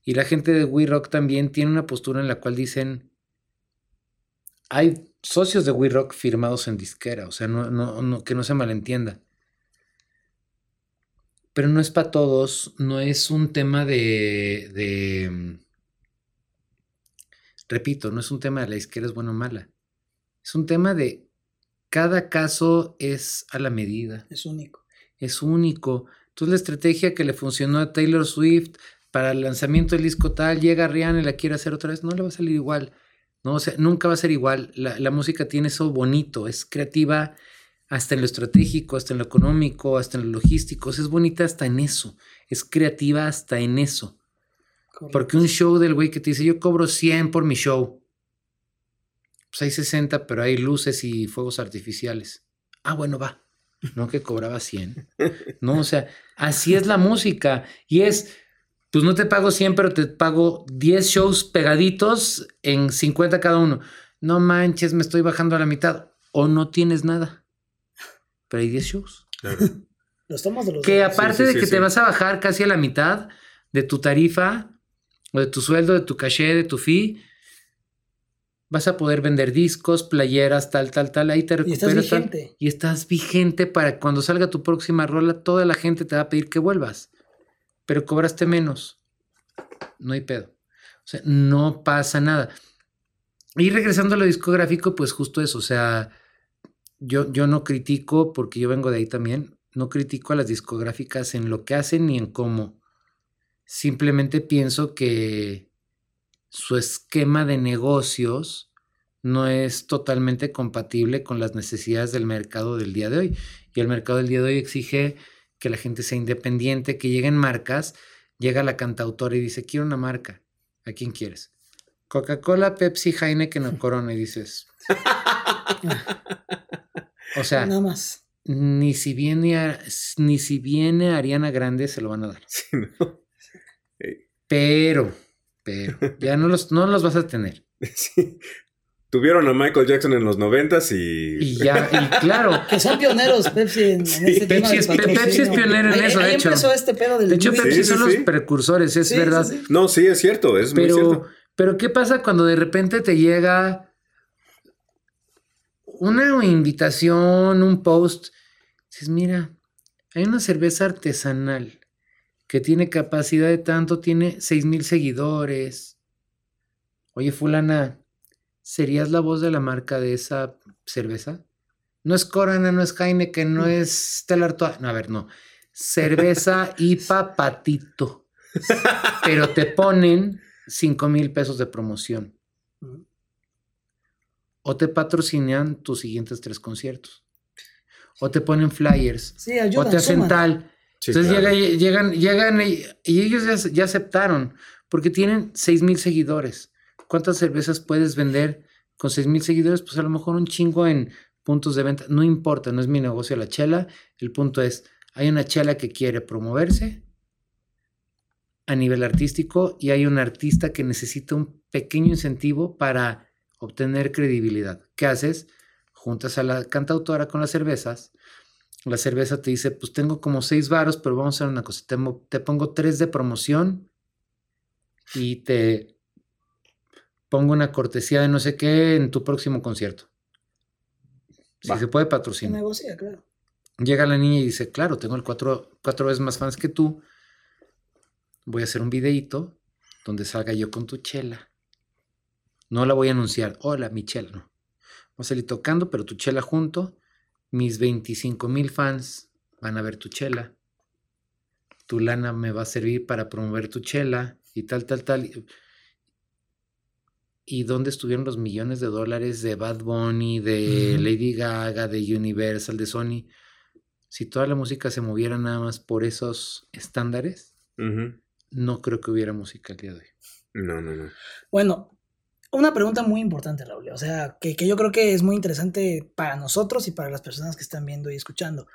Y la gente de WeRock también tiene una postura en la cual dicen, hay socios de WeRock firmados en disquera, o sea, no, que no se malentienda. Pero no es para todos, no es un tema repito, no es un tema de la disquera es buena o mala. Es un tema de cada caso es a la medida. Es único. Entonces la estrategia que le funcionó a Taylor Swift para el lanzamiento del disco tal, llega Rihanna y la quiere hacer otra vez, no le va a salir igual. No, o sea, nunca va a ser igual. La música tiene eso bonito, es creativa hasta en lo estratégico, hasta en lo económico, hasta en lo logístico. O sea, es bonita hasta en eso, es creativa hasta en eso. Correcto. Porque un show del güey que te dice, yo cobro 100 por mi show. Pues hay 60, pero hay luces y fuegos artificiales. Ah, bueno, va. No que cobraba 100. No, o sea, así es la música. Y es... Pues no te pago 100, pero te pago 10 shows pegaditos en 50 cada uno. No manches, me estoy bajando a la mitad. O no tienes nada. Pero hay 10 shows. Claro. Los tomos de los que días. Aparte de que te vas a bajar casi a la mitad de tu tarifa, o de tu sueldo, de tu caché, de tu fee, vas a poder vender discos, playeras, tal. Ahí te recuperas. Y estás vigente para que cuando salga tu próxima rola, toda la gente te va a pedir que vuelvas. Pero cobraste menos, no hay pedo. O sea, no pasa nada. Y regresando a lo discográfico, pues justo eso. O sea, yo no critico, porque yo vengo de ahí también, no critico a las discográficas en lo que hacen ni en cómo. Simplemente pienso que su esquema de negocios no es totalmente compatible con las necesidades del mercado del día de hoy. Y el mercado del día de hoy exige... que la gente sea independiente, que lleguen marcas, llega la cantautora y dice, quiero una marca, ¿a quién quieres? Coca-Cola, Pepsi, Heineken o Corona, y dices... O sea, nada más. Ni si viene Ariana Grande se lo van a dar. Sí, no. Pero, ya no los vas a tener. Sí. Tuvieron a Michael Jackson en los 90s y claro. Que son pioneros, Pepsi en este tema. Pepsi es pionero en eso, de hecho. Ahí empezó este pedo del... De hecho, Pepsi son los precursores, es verdad. Sí. No, sí, es cierto, muy cierto. Pero, ¿qué pasa cuando de repente te llega una invitación, un post? Dices, mira, hay una cerveza artesanal que tiene capacidad de tanto, tiene 6,000 seguidores. Oye, fulana... ¿Serías la voz de la marca de esa cerveza? No es Corona, no es Heineken, no es Telar Toa. No, a ver, no. Cerveza IPA Patito. Pero te ponen 5,000 pesos de promoción. O te patrocinan tus siguientes 3 conciertos. O te ponen flyers. Sí, ayudan, o te hacen tal. Sí, entonces claro. llegan y ellos ya aceptaron. Porque tienen 6,000 seguidores. ¿Cuántas cervezas puedes vender con 6,000 seguidores? Pues a lo mejor un chingo en puntos de venta. No importa, no es mi negocio la chela. El punto es, hay una chela que quiere promoverse a nivel artístico y hay un artista que necesita un pequeño incentivo para obtener credibilidad. ¿Qué haces? Juntas a la cantautora con las cervezas. La cerveza te dice, pues tengo como 6 varos, pero vamos a hacer una cosa. Te pongo 3 de promoción y te... pongo una cortesía de no sé qué en tu próximo concierto. Si se puede patrocinar. Se negocia, claro. Llega la niña y dice, claro, tengo el 4 veces más fans que tú. Voy a hacer un videíto donde salga yo con tu chela. No la voy a anunciar. Hola, mi chela, no. Vamos a salir tocando, pero tu chela junto. Mis 25,000 fans van a ver tu chela. Tu lana me va a servir para promover tu chela y tal, tal, tal. ¿Y dónde estuvieron los millones de dólares de Bad Bunny, de Lady Gaga, de Universal, de Sony? Si toda la música se moviera nada más por esos estándares, no creo que hubiera música el día de hoy. No. Bueno, una pregunta muy importante, Raúl. O sea, que yo creo que es muy interesante para nosotros y para las personas que están viendo y escuchando.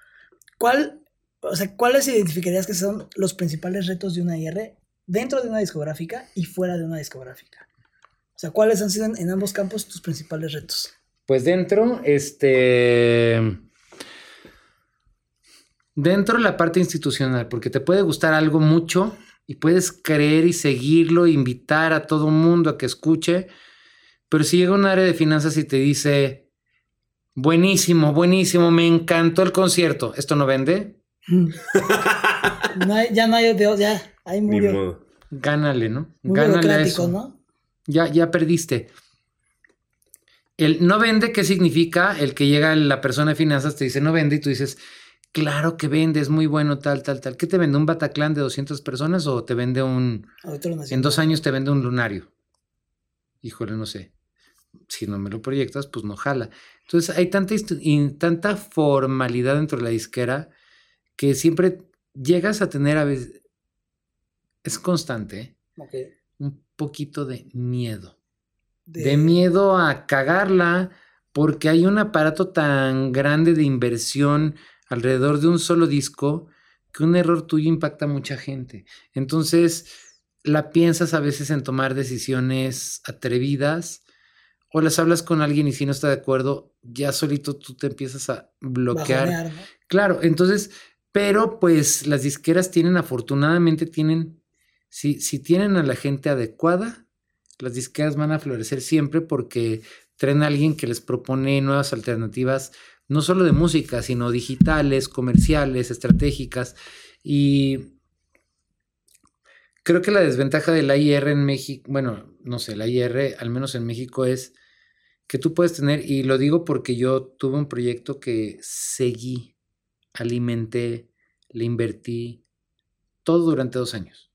¿Cuáles identificarías que son los principales retos de una IR dentro de una discográfica y fuera de una discográfica? O sea, ¿cuáles han sido en ambos campos tus principales retos? Pues dentro, dentro la parte institucional, porque te puede gustar algo mucho y puedes creer y seguirlo, invitar a todo mundo a que escuche, pero si llega un área de finanzas y te dice, buenísimo, me encantó el concierto, ¿esto no vende? Ahí murió. Gánale, ¿no? Muy gánale a eso, ¿no? Ya perdiste. El no vende, ¿qué significa? El que llega la persona de finanzas, te dice no vende, y tú dices, claro que vende, es muy bueno, tal, tal, tal. ¿Qué te vende? ¿Un Bataclan de 200 personas o te vende un... En 2 años te vende un lunario? Híjole, no sé. Si no me lo proyectas, pues no jala. Entonces hay tanta formalidad dentro de la disquera que siempre llegas a tener a veces... Es constante, ¿eh? Okay. Un poquito de miedo. De miedo a cagarla porque hay un aparato tan grande de inversión alrededor de un solo disco que un error tuyo impacta a mucha gente. Entonces la piensas a veces en tomar decisiones atrevidas o las hablas con alguien y si no está de acuerdo, ya solito tú te empiezas a bloquear. Bajonear, ¿no? Claro, entonces, pero pues las disqueras afortunadamente tienen, si tienen a la gente adecuada, las disqueras van a florecer siempre porque traen a alguien que les propone nuevas alternativas, no solo de música, sino digitales, comerciales, estratégicas. Y creo que la desventaja de la IR en México, la IR al menos en México es que tú puedes tener, y lo digo porque yo tuve un proyecto que seguí, alimenté, le invertí, todo durante 2 años.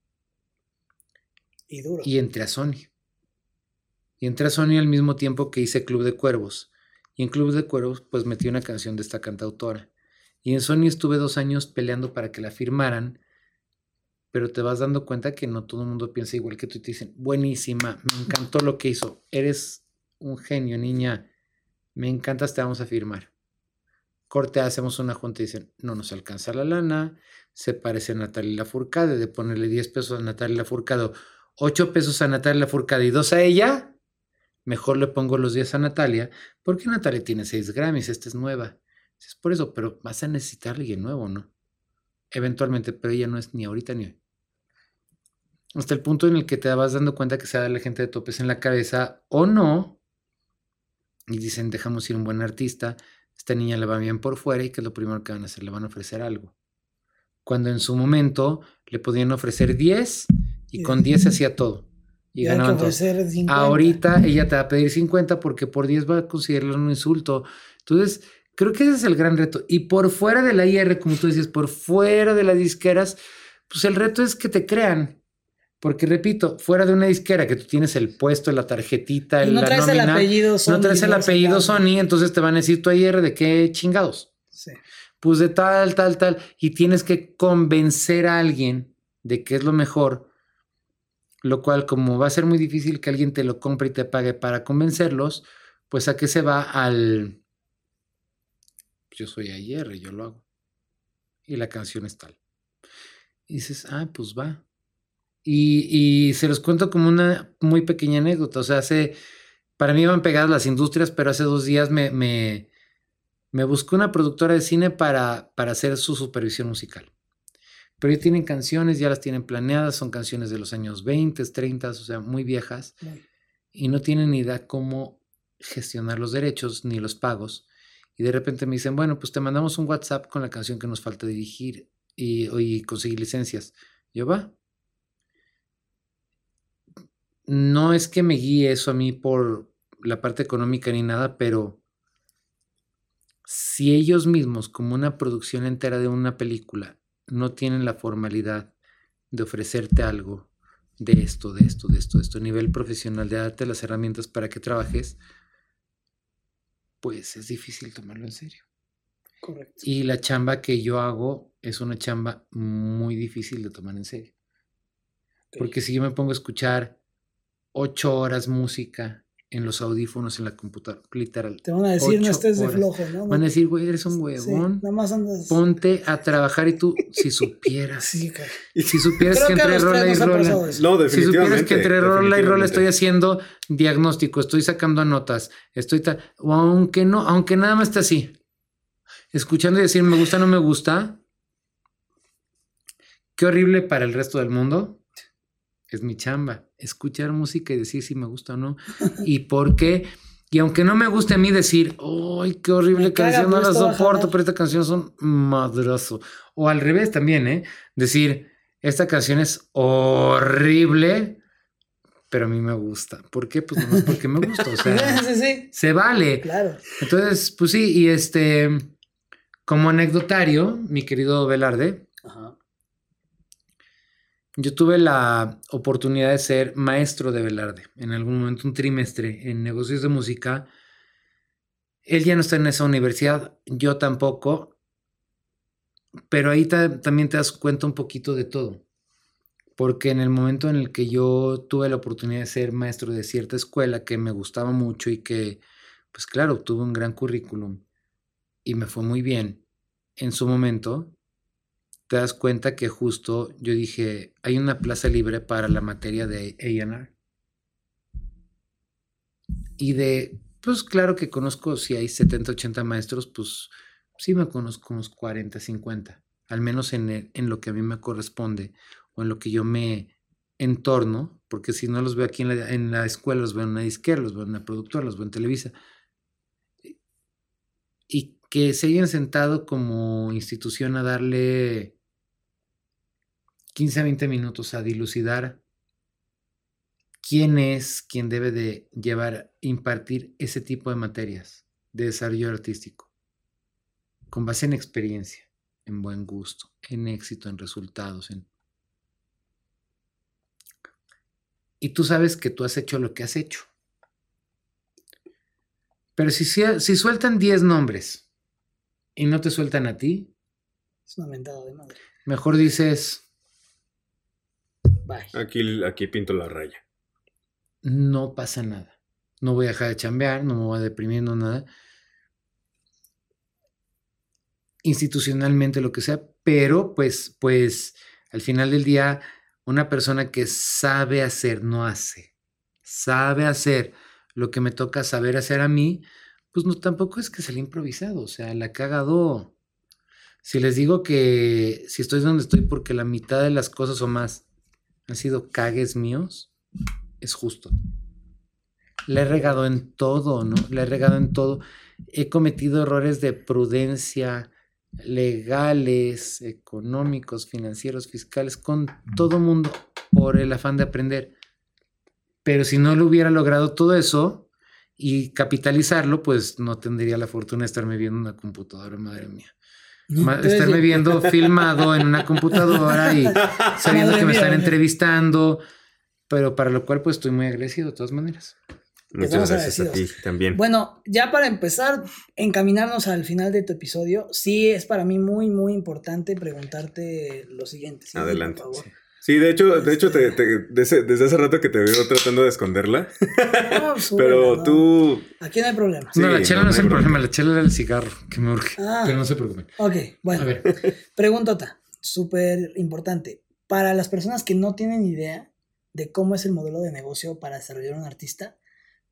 Y duro. Y entré a Sony. al mismo tiempo que hice Club de Cuervos. Y en Club de Cuervos, pues metí una canción de esta cantautora. Y en Sony estuve 2 años peleando para que la firmaran, pero te vas dando cuenta que no todo el mundo piensa igual que tú y te dicen, buenísima, me encantó lo que hizo, eres un genio, niña, me encantas, te vamos a firmar. Corte, hacemos una junta y dicen, no nos alcanza la lana, se parece a Natalia Lafourcade, de ponerle 10 pesos a Natalia Lafourcade, 8 pesos a Natalia Lafourcade y 2 a ella... Mejor le pongo los 10 a Natalia, porque Natalia tiene 6 Grammys, esta es nueva. Es por eso, pero vas a necesitar a alguien nuevo, ¿no? Eventualmente, pero ella no es ni ahorita ni hoy. Hasta el punto en el que te vas dando cuenta que se da la gente de topes en la cabeza o no, y dicen, dejamos ir un buen artista, esta niña le va bien por fuera y que es lo primero que van a hacer, le van a ofrecer algo. Cuando en su momento le podían ofrecer 10 y con 10 se hacía todo. Y ganaban todos. Ahorita ella te va a pedir 50 porque por 10 va a considerarlo un insulto. Entonces, creo que ese es el gran reto. Y por fuera de la IR, como tú decías, por fuera de las disqueras, pues el reto es que te crean. Porque, repito, fuera de una disquera que tú tienes el puesto, la tarjetita, y no la traes nómina, el apellido Sony. No traes el apellido Sony, entonces te van a decir tu IR de qué chingados. Sí. Pues de tal. Y tienes que convencer a alguien de que es lo mejor. Lo cual, como va a ser muy difícil que alguien te lo compre y te pague para convencerlos, pues a qué se va al... Yo soy AR, yo lo hago. Y la canción es tal. Y dices, pues va. Y se los cuento como una muy pequeña anécdota. O sea, para mí van pegadas las industrias, pero hace 2 días me buscó una productora de cine para hacer su supervisión musical. Pero ya tienen canciones, ya las tienen planeadas, son canciones de los años 20, 30, o sea, muy viejas, y no tienen ni idea cómo gestionar los derechos ni los pagos. Y de repente me dicen, bueno, pues te mandamos un WhatsApp con la canción que nos falta dirigir y conseguir licencias. Yo va. No es que me guíe eso a mí por la parte económica ni nada, pero si ellos mismos, como una producción entera de una película, no tienen la formalidad de ofrecerte algo de esto, a nivel profesional, de darte las herramientas para que trabajes, pues es difícil tomarlo en serio. Correcto. Y la chamba que yo hago es una chamba muy difícil de tomar en serio. Sí. Porque si yo me pongo a escuchar 8 horas música en los audífonos, en la computadora, literal. Te van a decir, no estés de flojo, ¿no? Van a decir, güey, eres un huevón. Sí, nada más andas. Ponte a trabajar y tú, si supieras. Sí, cara. Si supieras que entre rola y rola. No, definitivamente. Si supieras que entre rola y rola estoy haciendo diagnóstico, estoy sacando notas, estoy tal. O aunque no, aunque nada más está así. Escuchando y decir, me gusta, no me gusta. Qué horrible para el resto del mundo. Es mi chamba, escuchar música y decir si me gusta o no. ¿Y por qué? Y aunque no me guste a mí decir, ¡ay, qué horrible canción! No la soporto, pero esta canción es un madrazo. O al revés también, ¿eh? Decir, esta canción es horrible, pero a mí me gusta. ¿Por qué? Pues nomás porque me gusta. O sea, sí. Se vale. Claro. Entonces, pues sí, y como anecdotario, mi querido Velarde. Ajá. Yo tuve la oportunidad de ser maestro de Velarde en algún momento, un trimestre en negocios de música. Él ya no está en esa universidad, yo tampoco, pero ahí también te das cuenta un poquito de todo, porque en el momento en el que yo tuve la oportunidad de ser maestro de cierta escuela que me gustaba mucho y que, pues claro, tuve un gran currículum y me fue muy bien en su momento, te das cuenta que justo yo dije, hay una plaza libre para la materia de A&R. Y pues claro que conozco, si hay 70, 80 maestros, pues sí me conozco unos 40, 50. Al menos en lo que a mí me corresponde o en lo que yo me entorno, porque si no los veo aquí en la escuela, los veo en una disquera, los veo en una productora, los veo en Televisa. Y que se hayan sentado como institución a darle 15 a 20 minutos a dilucidar quién es quien debe de impartir ese tipo de materias de desarrollo artístico, con base en experiencia, en buen gusto, en éxito, en resultados. Y tú sabes que tú has hecho lo que has hecho. Pero si sueltan 10 nombres y no te sueltan a ti, es una mentada de madre. Mejor dices, bye. Aquí pinto la raya. No pasa nada. No voy a dejar de chambear, no me voy a deprimir, no nada. Institucionalmente, lo que sea, pero pues al final del día, una persona que sabe hacer, no hace. Sabe hacer lo que me toca saber hacer a mí, pues no, tampoco es que salí improvisado, o sea, la he cagado. Si les digo que si estoy donde estoy porque la mitad de las cosas o más han sido cagues míos, es justo. La he regado en todo, ¿no? La he regado en todo. He cometido errores de prudencia, legales, económicos, financieros, fiscales, con todo mundo por el afán de aprender. Pero si no lo hubiera logrado todo eso y capitalizarlo, pues no tendría la fortuna de estarme viendo en una computadora, madre mía. Estarme viendo filmado en una computadora y sabiendo que me están entrevistando, pero para lo cual pues estoy muy agradecido de todas maneras. Muchas gracias a ti también. Bueno, ya para empezar, encaminarnos al final de tu episodio, sí es para mí muy, muy importante preguntarte lo siguiente. ¿Sí? Adelante, por favor. Sí. Sí, de hecho desde hace rato que te veo tratando de esconderla. No, pero no. Tú... Aquí no hay problema. Sí, no, la chela no es el problema. La chela era el cigarro, que me urge. Pero no se preocupen. Ok, bueno. A ver. Preguntota, súper importante. Para las personas que no tienen idea de cómo es el modelo de negocio para desarrollar un artista,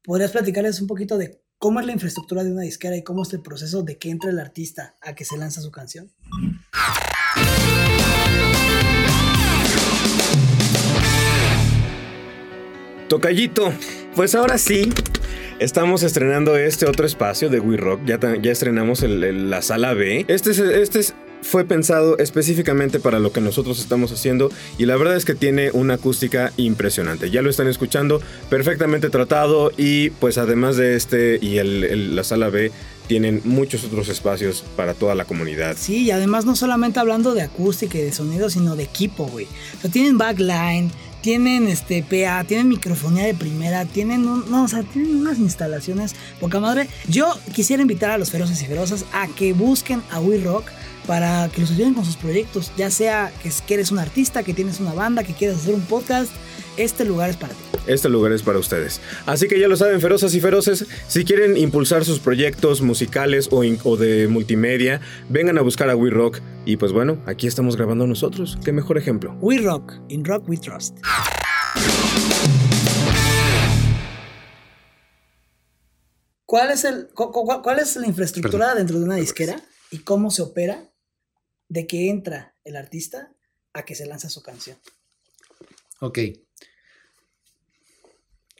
¿podrías platicarles un poquito de cómo es la infraestructura de una disquera y cómo es el proceso de que entra el artista a que se lanza su canción? Tocayito, pues ahora sí, estamos estrenando este otro espacio de WeRock. Ya estrenamos la sala B. Este es fue pensado específicamente para lo que nosotros estamos haciendo y la verdad es que tiene una acústica impresionante. Ya lo están escuchando, perfectamente tratado, y pues además de este y la sala B tienen muchos otros espacios para toda la comunidad. Sí, y además no solamente hablando de acústica y de sonido, sino de equipo, güey. O sea, tienen backline, tienen PA, tienen microfonía de primera, tienen unas instalaciones poca madre. Yo quisiera invitar a los feroces y ferozas a que busquen a WeRock para que los ayuden con sus proyectos, ya sea que eres un artista, que tienes una banda, que quieres hacer un podcast. Este lugar es para ti. Este lugar es para ustedes. Así que ya lo saben, ferozas y feroces, si quieren impulsar sus proyectos musicales o de multimedia, vengan a buscar a WeRock. Y pues bueno, aquí estamos grabando nosotros. Qué mejor ejemplo. WeRock, in rock we trust. ¿Cuál es la infraestructura dentro de una disquera y cómo se opera de que entra el artista a que se lanza su canción? Ok.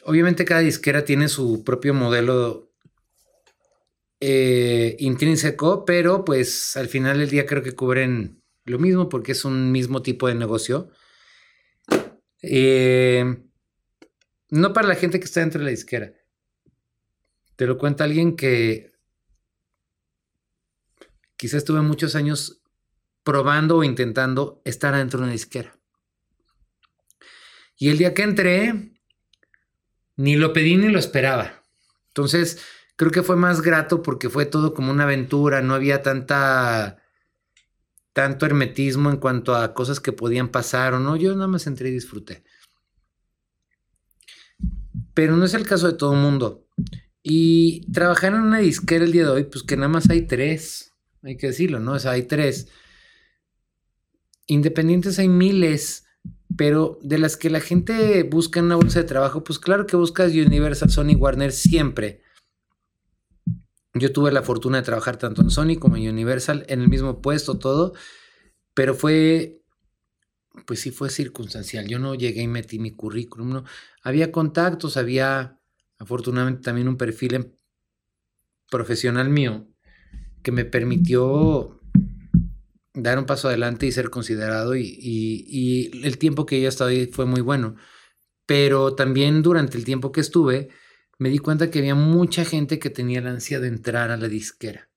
Obviamente cada disquera tiene su propio modelo intrínseco, pero pues al final del día creo que cubren lo mismo porque es un mismo tipo de negocio. No para la gente que está dentro de la disquera. Te lo cuenta alguien que quizás estuve muchos años probando o intentando estar dentro de una disquera. Y el día que entré, ni lo pedí ni lo esperaba. Entonces, creo que fue más grato porque fue todo como una aventura. No había tanto hermetismo en cuanto a cosas que podían pasar o no. Yo nada más entré y disfruté. Pero no es el caso de todo el mundo. Y trabajar en una disquera el día de hoy, pues que nada más hay 3. Hay que decirlo, ¿no? O sea, hay 3. Independientes hay miles. Pero de las que la gente busca en una bolsa de trabajo, pues claro que buscas Universal, Sony, Warner siempre. Yo tuve la fortuna de trabajar tanto en Sony como en Universal, en el mismo puesto, todo. Pero pues sí fue circunstancial. Yo no llegué y metí mi currículum, no. Había contactos, había afortunadamente también un perfil profesional mío que me permitió dar un paso adelante y ser considerado y el tiempo que yo estaba ahí fue muy bueno. Pero también durante el tiempo que estuve me di cuenta que había mucha gente que tenía la ansia de entrar a la disquera.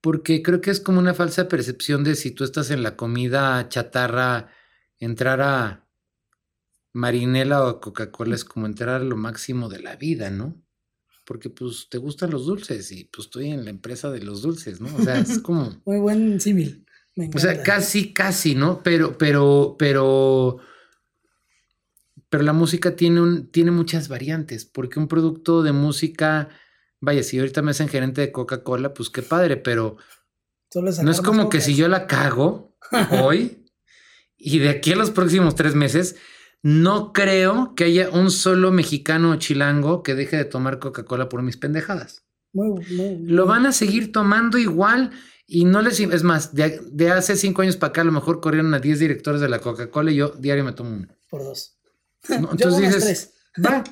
Porque creo que es como una falsa percepción de si tú estás en la comida chatarra, entrar a Marinela o a Coca-Cola es como entrar a lo máximo de la vida, ¿no? Porque pues te gustan los dulces y pues estoy en la empresa de los dulces, ¿no? O sea, es como... Muy buen símil. Me encanta. O sea, casi, ¿no? Pero la música tiene muchas variantes, porque un producto de música, vaya, si ahorita me hacen gerente de Coca-Cola, pues qué padre, pero no es como que si yo la cago hoy y de aquí a los próximos 3 meses... No creo que haya un solo mexicano o chilango que deje de tomar Coca-Cola por mis pendejadas. Muy. Lo van a seguir tomando igual y no les... Es más, de hace 5 años para acá a lo mejor corrieron a 10 directores de la Coca-Cola y yo diario me tomo 1. Por 2. No, entonces dices, 3. Va.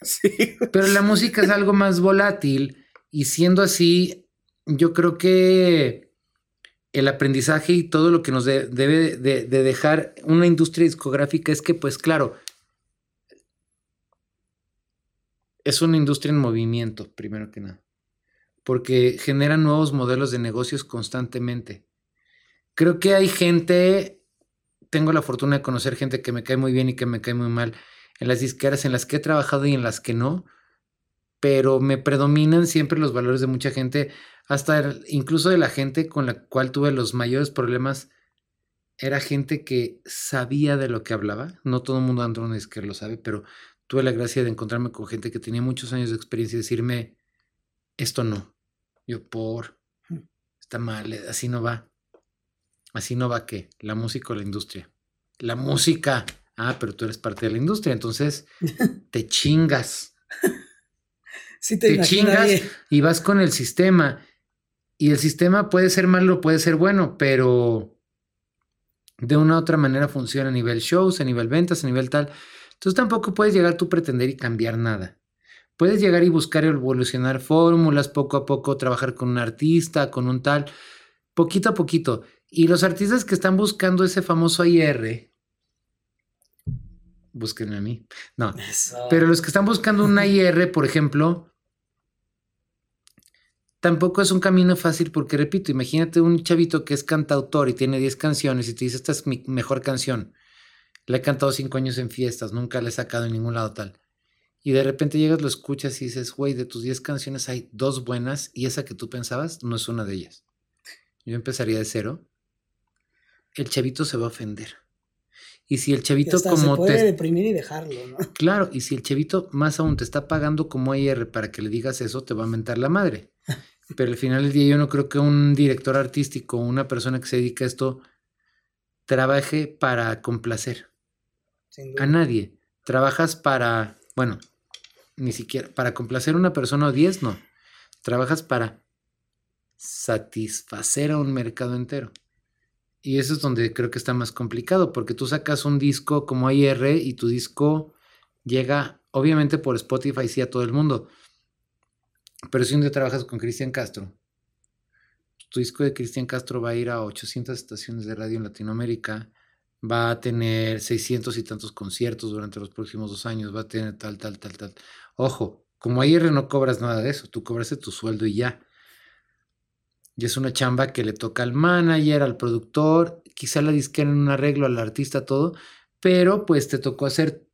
Sí. Pero la música es algo más volátil y siendo así, yo creo que el aprendizaje y todo lo que nos debe de dejar una industria discográfica es que, pues claro, es una industria en movimiento, primero que nada, porque genera nuevos modelos de negocios constantemente. Creo que hay gente, tengo la fortuna de conocer gente que me cae muy bien y que me cae muy mal, en las disqueras en las que he trabajado y en las que no, pero me predominan siempre los valores de mucha gente, hasta incluso de la gente con la cual tuve los mayores problemas. Era gente que sabía de lo que hablaba. No todo el mundo dentro de una disquera lo sabe, pero tuve la gracia de encontrarme con gente que tenía muchos años de experiencia y decirme, esto no. Yo, está mal, así no va. Así no va, ¿qué? ¿La música o la industria? La música. Ah, pero tú eres parte de la industria, entonces te chingas. Sí te chingas y vas con el sistema. Y el sistema puede ser malo, puede ser bueno, pero de una u otra manera funciona a nivel shows, a nivel ventas, a nivel tal. Entonces tampoco puedes llegar tú a pretender y cambiar nada. Puedes llegar y buscar evolucionar fórmulas, poco a poco trabajar con un artista, con un tal, poquito a poquito. Y los artistas que están buscando ese famoso AR, búsquenme a mí. No. Eso. Pero los que están buscando un AR, por ejemplo, tampoco es un camino fácil porque, repito, imagínate un chavito que es cantautor y tiene 10 canciones y te dice, esta es mi mejor canción. La he cantado 5 años en fiestas, nunca la he sacado en ningún lado tal. Y de repente llegas, lo escuchas y dices, güey, de tus 10 canciones hay 2 buenas y esa que tú pensabas no es una de ellas. Yo empezaría de cero. El chavito se va a ofender. Y si el chavito como se puede deprimir y dejarlo, ¿no? Claro, y si el chavito más aún te está pagando como AR para que le digas eso, te va a mentar la madre. Pero al final del día yo no creo que un director artístico, una persona que se dedica a esto, trabaje para complacer a nadie. Trabajas para, bueno, ni siquiera para complacer a una persona o 10, no. Trabajas para satisfacer a un mercado entero. Y eso es donde creo que está más complicado, porque tú sacas un disco como AR y tu disco llega, obviamente por Spotify sí a todo el mundo, pero si un día trabajas con Cristian Castro, tu disco de Cristian Castro va a ir a 800 estaciones de radio en Latinoamérica, va a tener 600 y tantos conciertos durante los próximos 2 años, va a tener tal, tal, tal, tal. Ojo, como AR no cobras nada de eso, tú cobras tu sueldo y ya. Y es una chamba que le toca al manager, al productor, quizá la disquera en un arreglo, al artista, todo. Pero pues te tocó hacer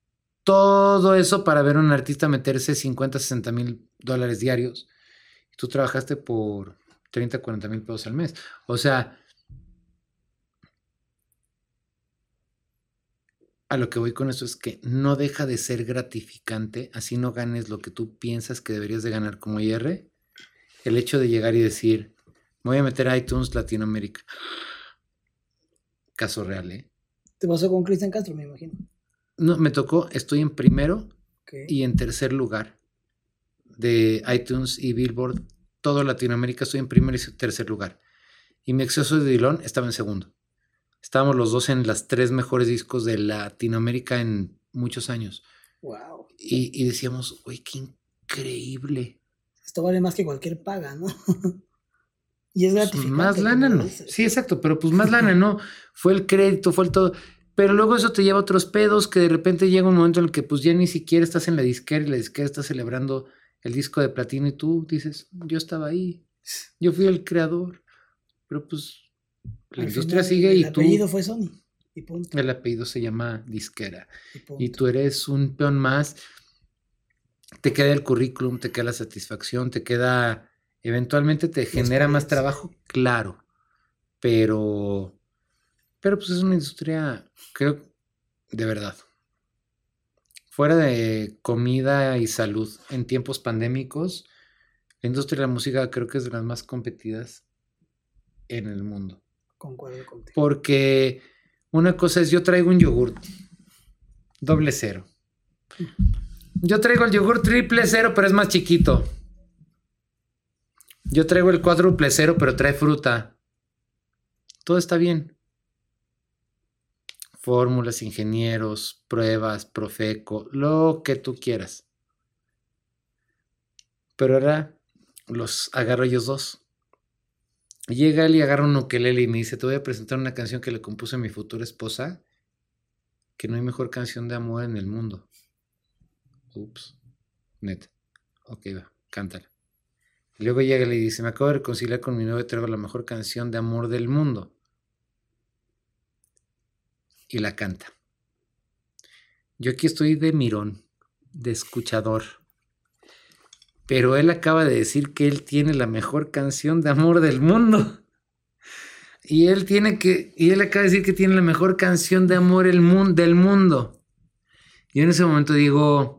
todo eso para ver a un artista meterse $50,000-$60,000 diarios. Tú trabajaste por $30,000-$40,000 al mes. O sea, a lo que voy con esto es que no deja de ser gratificante. Así no ganes lo que tú piensas que deberías de ganar como IR. El hecho de llegar y decir, voy a meter a iTunes Latinoamérica. Caso real, ¿eh? ¿Te pasó con Cristian Castro, me imagino? No, me tocó. Estoy en primero y en tercer lugar de iTunes y Billboard. Todo Latinoamérica estoy en primero y tercer lugar. Y mi exceso de Dilón estaba en segundo. Estábamos los dos en las 3 mejores discos de Latinoamérica en muchos años. Wow. Y decíamos, güey, qué increíble. Esto vale más que cualquier paga, ¿no? Y es gratificante. Más lana no. Sí, exacto, pero pues más lana no. Fue el crédito, fue el todo. Pero luego eso te lleva a otros pedos que de repente llega un momento en el que pues ya ni siquiera estás en la disquera y la disquera está celebrando el disco de platino y tú dices, yo estaba ahí, yo fui el creador. Pero pues la industria sigue y tú... El apellido fue Sony y punto. El apellido se llama disquera y tú eres un peón más. Te queda el currículum, te queda la satisfacción, te queda... Eventualmente te genera más trabajo, claro, pero pues es una industria, creo, de verdad. Fuera de comida y salud, en tiempos pandémicos, la industria de la música creo que es de las más competidas en el mundo. Concuerdo contigo. Porque una cosa es, yo traigo un yogur 00. Yo traigo el yogur 000, pero es más chiquito. Yo traigo el 400, pero trae fruta. Todo está bien. Fórmulas, ingenieros, pruebas, Profeco, lo que tú quieras. Pero ahora los agarro ellos dos. Llega él y agarra un ukelele y me dice, te voy a presentar una canción que le compuse a mi futura esposa, que no hay mejor canción de amor en el mundo. Ups, neta. Ok, va, cántala. Luego llega y le dice, me acabo de reconciliar con mi novio y traigo la mejor canción de amor del mundo. Y la canta. Yo aquí estoy de mirón, de escuchador. Pero él acaba de decir que él tiene la mejor canción de amor del mundo. Y él acaba de decir que tiene la mejor canción de amor del mundo. Yo en ese momento digo...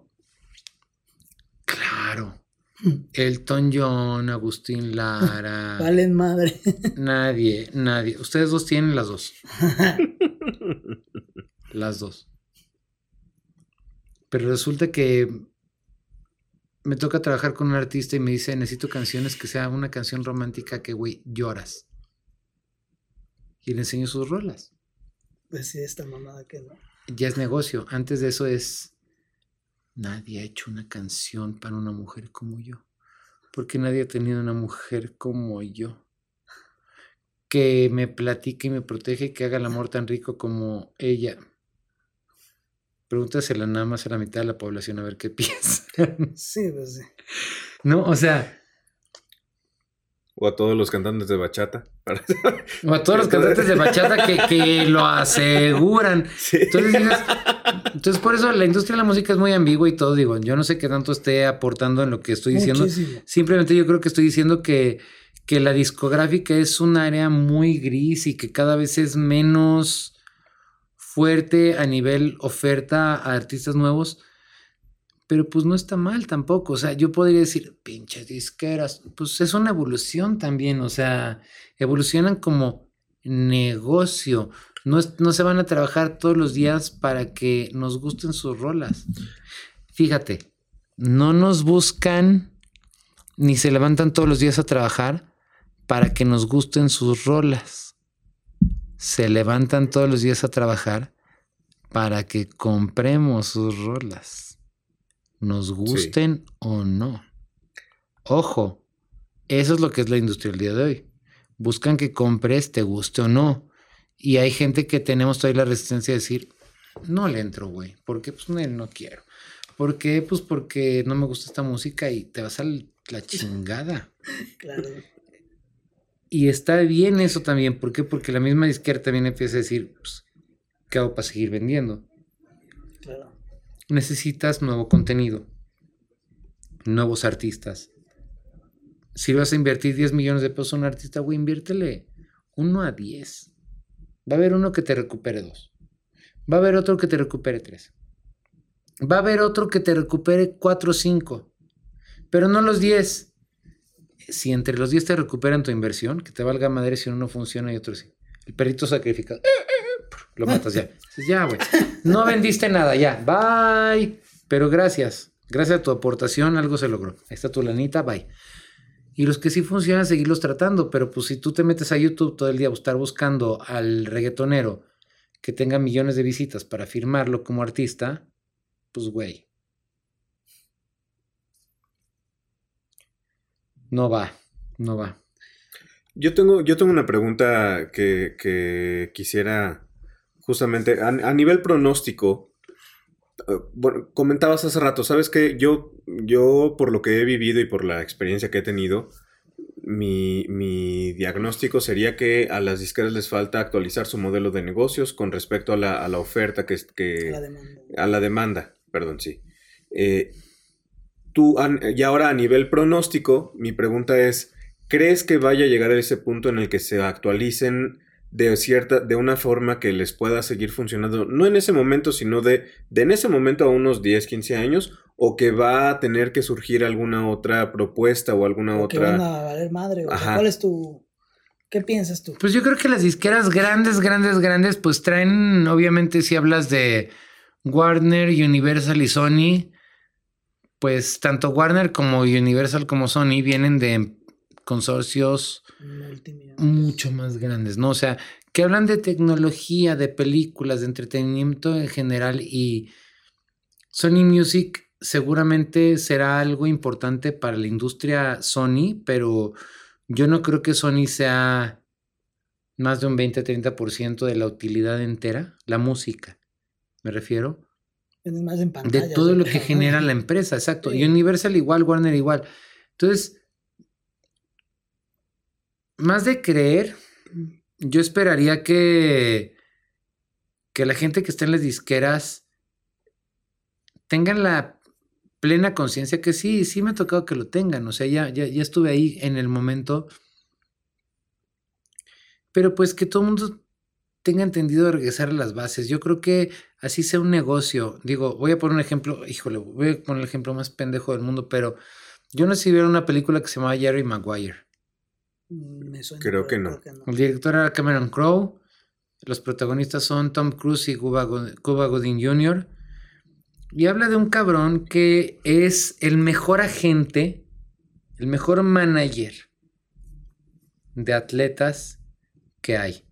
Elton John, Agustín Lara. Valen madre. Nadie. Ustedes dos tienen las dos. Las dos. Pero resulta que me toca trabajar con un artista y me dice, necesito canciones que sea una canción romántica que, güey, lloras. Y le enseño sus rolas. Pues sí, esta mamada que no. Ya es negocio. Antes de eso es... Nadie ha hecho una canción para una mujer como yo, porque nadie ha tenido una mujer como yo, que me platique y me protege, que haga el amor tan rico como ella. Pregúntasela nada más a la mitad de la población a ver qué piensan. Sí, pues sí. No, o sea... O a todos los cantantes de bachata. O a todos los cantantes de bachata que lo aseguran. Sí. Entonces, por eso la industria de la música es muy ambigua y todo. Digo, yo no sé qué tanto esté aportando en lo que estoy diciendo. Muchísimo. Simplemente yo creo que estoy diciendo que la discográfica es un área muy gris y que cada vez es menos fuerte a nivel oferta a artistas nuevos. Pero pues no está mal tampoco, o sea, yo podría decir, pinches disqueras, pues es una evolución también, o sea, evolucionan como negocio, no se van a trabajar todos los días para que nos gusten sus rolas. Fíjate, no nos buscan ni se levantan todos los días a trabajar para que nos gusten sus rolas. Se levantan todos los días a trabajar para que compremos sus rolas. Nos gusten sí. o no. Ojo, eso es lo que es la industria el día de hoy. Buscan que compres, te guste o no. Y hay gente que tenemos todavía la resistencia de decir, no le entro, güey, porque pues no quiero. ¿Por qué? Pues porque no me gusta esta música y te vas a la chingada. Claro. Y está bien eso también. ¿Por qué? Porque la misma disquera también empieza a decir, pues, ¿qué hago para seguir vendiendo? Claro. Necesitas nuevo contenido, nuevos artistas. Si vas a invertir 10 millones de pesos a un artista, güey, inviértele 1 a 10. Va a haber uno que te recupere 2. Va a haber otro que te recupere 3. Va a haber otro que te recupere 4 o 5. Pero no los 10. Si entre los 10 te recuperan tu inversión, que te valga madre si uno no funciona y otro sí. El perrito sacrificado. Lo matas ya. Ya, güey. No vendiste nada, ya. Bye. Pero gracias. Gracias a tu aportación, algo se logró. Ahí está tu lanita, bye. Y los que sí funcionan, seguirlos tratando. Pero pues si tú te metes a YouTube todo el día a estar buscando al reggaetonero que tenga millones de visitas para firmarlo como artista, pues güey. No va. Yo tengo una pregunta que quisiera... Justamente, a nivel pronóstico, bueno, comentabas hace rato, ¿sabes qué? Yo por lo que he vivido y por la experiencia que he tenido, mi diagnóstico sería que a las disqueras les falta actualizar su modelo de negocios con respecto a la oferta que a la demanda, perdón, sí. Y ahora a nivel pronóstico, mi pregunta es, ¿crees que vaya a llegar a ese punto en el que se actualicen de una forma que les pueda seguir funcionando, no en ese momento, sino de en ese momento a unos 10, 15 años, o que va a tener que surgir alguna otra propuesta o alguna o otra... Que van a valer madre, o sea, ¿cuál es tu...? ¿Qué piensas tú? Pues yo creo que las disqueras grandes, pues traen, obviamente si hablas de Warner, Universal y Sony, pues tanto Warner como Universal como Sony vienen de... consorcios mucho más grandes, ¿no? O sea, que hablan de tecnología, de películas, de entretenimiento en general y Sony Music seguramente será algo importante para la industria Sony, pero yo no creo que Sony sea más de un 20-30% de la utilidad entera, la música, me refiero. Es más en pantalla. De todo lo que genera la empresa, exacto. Sí. Universal igual, Warner igual. Entonces... Más de creer, yo esperaría que la gente que está en las disqueras tengan la plena conciencia que sí me ha tocado que lo tengan. O sea, ya estuve ahí en el momento. Pero pues que todo el mundo tenga entendido de regresar a las bases. Yo creo que así sea un negocio. Digo, voy a poner el ejemplo más pendejo del mundo, pero yo no sé si vieron una película que se llamaba Jerry Maguire. Me suena, creo que no. El director era Cameron Crowe. Los protagonistas son Tom Cruise y Cuba Gooding Jr. Y habla de un cabrón que es el mejor agente, el mejor manager de atletas que hay.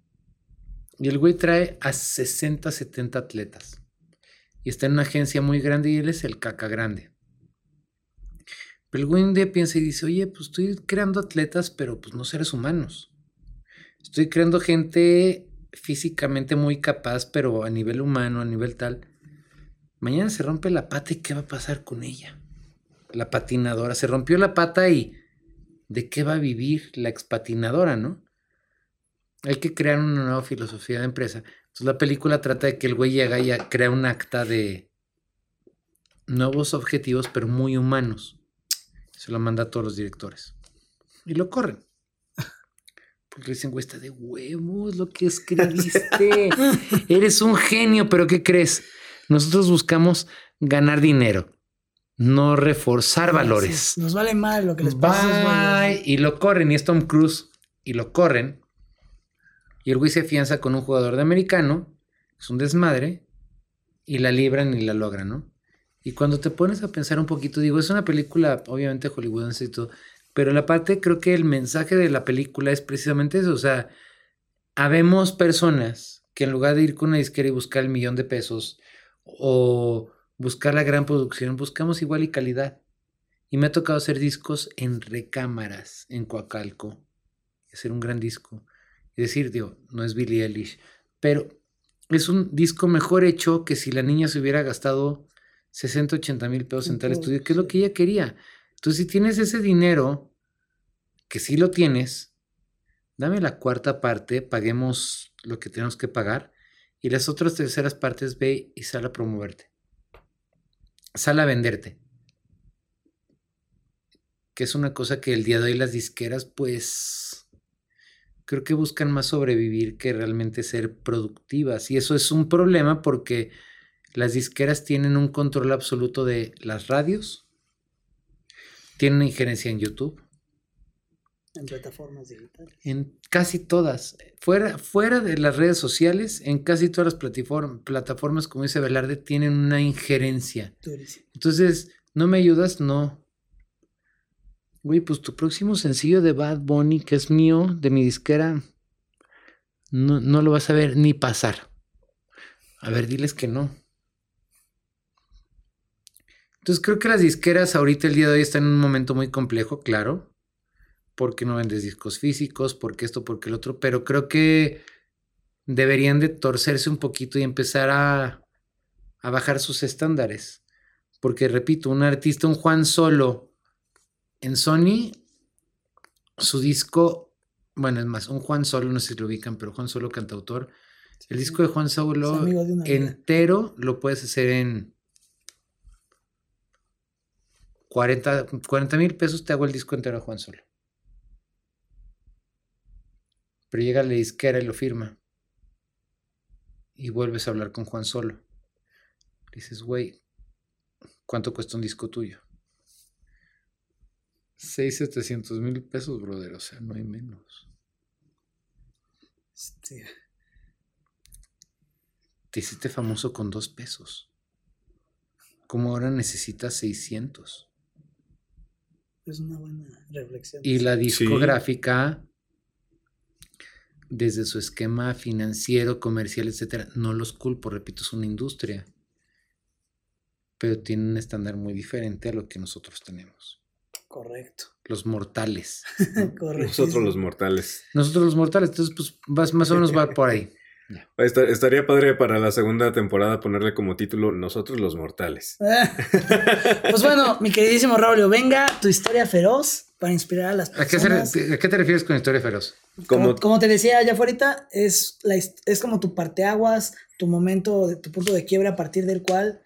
Y el güey trae a 60, 70 atletas. y está en una agencia muy grande y él es el caca grande. Pero algún día piensa y dice, oye, pues estoy creando atletas, pero pues no seres humanos. Estoy creando gente físicamente muy capaz, pero a nivel humano, a nivel tal. Mañana se rompe la pata y ¿qué va a pasar con ella? La patinadora, se rompió la pata y ¿de qué va a vivir la expatinadora, no? Hay que crear una nueva filosofía de empresa. Entonces la película trata de que el güey llega y crea un acta de nuevos objetivos, pero muy humanos. Se lo manda a todos los directores. Y lo corren. Porque dicen, güey, está de huevos lo que escribiste. Eres un genio, pero ¿qué crees? Nosotros buscamos ganar dinero, no reforzar valores. Nos vale mal lo que les pasa. Bye. Y lo corren, y es Tom Cruise, y lo corren. Y el güey se afianza con un jugador de americano, es un desmadre, y la libran y la logran, ¿no? Y cuando te pones a pensar un poquito, digo, es una película obviamente hollywoodense y todo, pero la parte creo que el mensaje de la película es precisamente eso, o sea, habemos personas que en lugar de ir con una disquera y buscar el millón de pesos o buscar la gran producción, buscamos igual y calidad. Y me ha tocado hacer discos en recámaras, en Coacalco, hacer un gran disco. Es decir, digo, no es Billie Eilish, pero es un disco mejor hecho que si la niña se hubiera gastado 60, 80 mil pesos en tal estudio, que es lo que ella quería. Entonces, si tienes ese dinero, que sí lo tienes, dame la cuarta parte, paguemos lo que tenemos que pagar, y las otras terceras partes ve y sal a promoverte. Sal a venderte. Que es una cosa que el día de hoy las disqueras, pues... creo que buscan más sobrevivir que realmente ser productivas. Y eso es un problema porque las disqueras tienen un control absoluto de las radios. Tienen injerencia en YouTube. En plataformas digitales. En casi todas. Fuera de las redes sociales, en casi todas las plataformas, como dice Velarde, tienen una injerencia. Entonces, ¿no me ayudas? No. Güey, pues tu próximo sencillo de Bad Bunny, que es mío, de mi disquera, no lo vas a ver ni pasar. A ver, diles que no. Entonces creo que las disqueras ahorita el día de hoy están en un momento muy complejo, claro, porque no vendes discos físicos, porque esto, porque el otro, pero creo que deberían de torcerse un poquito y empezar a bajar sus estándares. Porque, repito, un artista, un Juan Solo, en Sony, su disco, bueno, es más, un Juan Solo, no sé si lo ubican, pero Juan Solo cantautor, sí, el disco de Juan Solo entero lo puedes hacer en 40 mil pesos, te hago el disco entero de Juan Solo. Pero llega la disquera y lo firma. Y vuelves a hablar con Juan Solo. Dices, güey, ¿cuánto cuesta un disco tuyo? 700 mil pesos, brother, o sea, no hay menos. Te hiciste famoso con 2 pesos. ¿Cómo ahora necesitas 600? Es una buena reflexión. Y la discográfica, desde su esquema financiero, comercial, etcétera, no los culpo, repito, es una industria. Pero tiene un estándar muy diferente a lo que nosotros tenemos. Correcto. Los mortales. Correcto. Nosotros los mortales. Entonces, pues, más o menos va por ahí. Estaría padre para la segunda temporada ponerle como título Nosotros los mortales. Pues bueno, mi queridísimo Raulio, venga tu historia feroz para inspirar a las personas. ¿A qué te refieres con historia feroz? Como te decía allá afuera, es como tu parteaguas, tu momento, tu punto de quiebre a partir del cual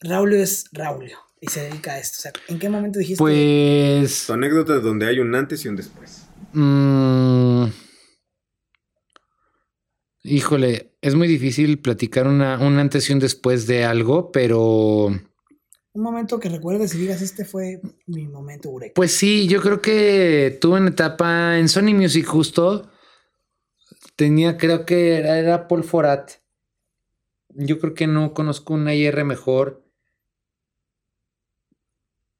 Raulio es Raulio y se dedica a esto. O sea, ¿en qué momento dijiste? Pues... tu anécdota donde hay un antes y un después. Híjole, es muy difícil platicar un antes y un después de algo, pero... un momento que recuerdes y digas, este fue mi momento eureka. Pues sí, yo creo que tuve una etapa en Sony Music justo. Creo que era Paul Forat. Yo creo que no conozco un AR mejor...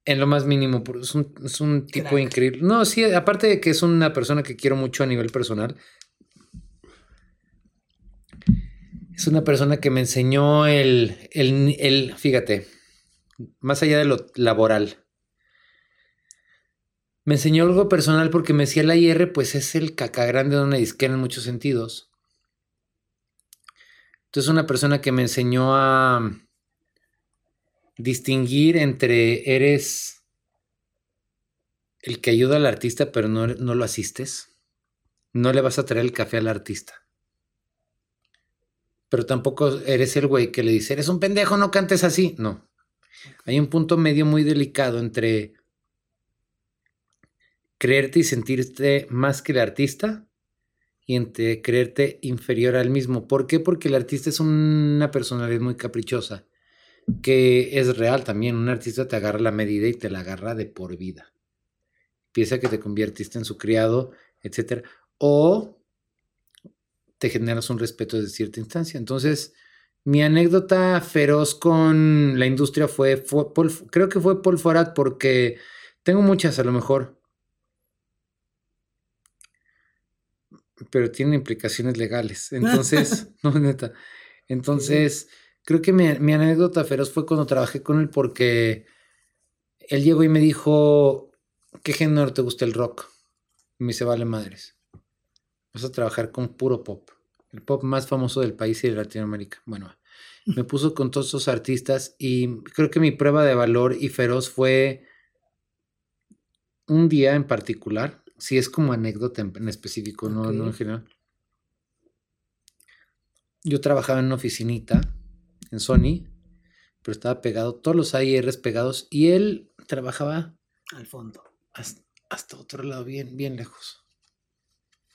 en lo más mínimo, es un tipo crack. Increíble. No, sí, aparte de que es una persona que quiero mucho a nivel personal. Es una persona que me enseñó fíjate, más allá de lo laboral. Me enseñó algo personal porque me decía, la IR pues es el caca grande de una disquera en muchos sentidos. Entonces una persona que me enseñó a distinguir entre eres el que ayuda al artista pero no lo asistes. No le vas a traer el café al artista. Pero tampoco eres el güey que le dice, eres un pendejo, no cantes así. No. Hay un punto medio muy delicado entre creerte y sentirte más que el artista y entre creerte inferior al mismo. ¿Por qué? Porque el artista es una personalidad muy caprichosa, que es real también. Un artista te agarra la medida y te la agarra de por vida. Piensa que te conviertiste en su criado, etc. O te generas un respeto de cierta instancia. Entonces, mi anécdota feroz con la industria fue Paul Forat, porque tengo muchas a lo mejor, pero tiene implicaciones legales. Entonces, no, neta. Entonces, creo que mi anécdota feroz fue cuando trabajé con él, porque él llegó y me dijo, ¿qué género te gusta el rock? Y me dice, vale madres. Vas a trabajar con puro pop. El pop más famoso del país y de Latinoamérica. Bueno, me puso con todos esos artistas y creo que mi prueba de valor y feroz fue un día en particular. Sí, es como anécdota en específico, okay. No en general. Yo trabajaba en una oficinita en Sony, pero estaba pegado, todos los AIRs pegados, y él trabajaba al fondo, hasta otro lado, bien, bien lejos.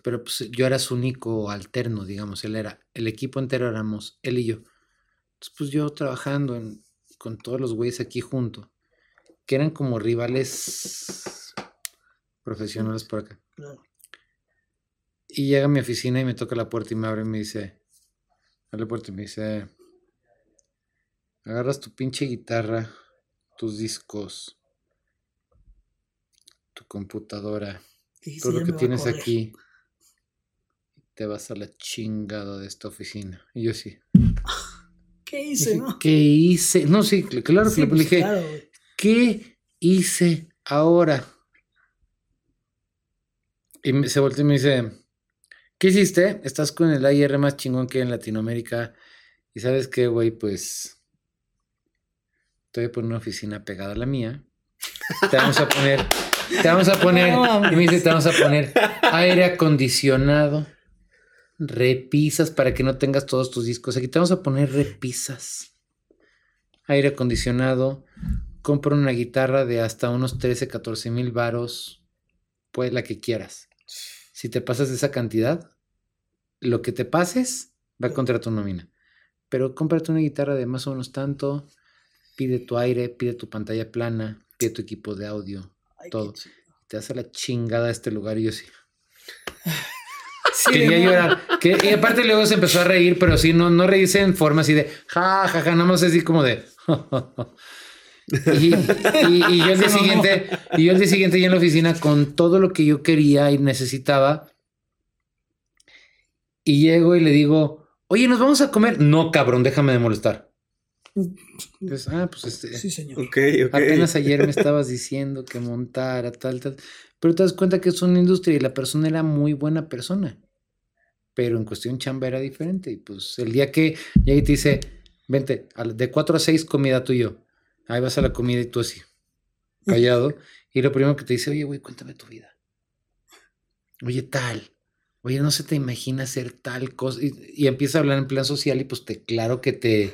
Pero pues yo era su único alterno, digamos, él era, el equipo entero éramos él y yo. Entonces pues yo trabajando con todos los güeyes aquí junto, que eran como rivales profesionales por acá. No. Y llega a mi oficina y me toca la puerta y me abre y me dice, agarras tu pinche guitarra, tus discos, tu computadora, sí, todo lo que tienes aquí, te vas a la chingada de esta oficina. Y yo sí. ¿Qué hice? Dije, ¿no? ¿Qué hice? No, sí, claro que sí, le dije, claro. ¿Qué hice ahora? Y se volteó y me dice, ¿qué hiciste? Estás con el AIR más chingón que hay en Latinoamérica. Y ¿sabes qué, güey? Pues te voy a poner una oficina pegada a la mía. Te vamos a poner. Y me dice, te vamos a poner aire acondicionado, repisas para que no tengas todos tus discos aquí. Te vamos a poner repisas, aire acondicionado. Compra una guitarra de hasta unos 13, 14 mil varos. Pues la que quieras. Si te pasas de esa cantidad, lo que te pases va contra tu nómina. Pero cómprate una guitarra de más o menos tanto, pide tu aire, pide tu pantalla plana, pide tu equipo de audio, ay, todo. Te hace la chingada este lugar y yo sí. Quería llorar. Y aparte luego se empezó a reír, pero sí, no reírse en forma así de jajaja, nada más así como de... Y yo el día siguiente, ya en la oficina con todo lo que yo quería y necesitaba. Y llego y le digo, oye, ¿nos vamos a comer? No, cabrón, déjame de molestar. Entonces, sí, señor. Okay. Apenas ayer me estabas diciendo que montara, tal. Pero te das cuenta que es una industria y la persona era muy buena persona. Pero en cuestión chamba era diferente. Y pues el día que llegué y te dice, vente, de 4 a 6 comida tú y yo. Ahí vas a la comida y tú así, callado. Y lo primero que te dice, oye, güey, cuéntame tu vida. Oye, tal. Oye, no se te imagina hacer tal cosa. Y empieza a hablar en plan social y pues claro que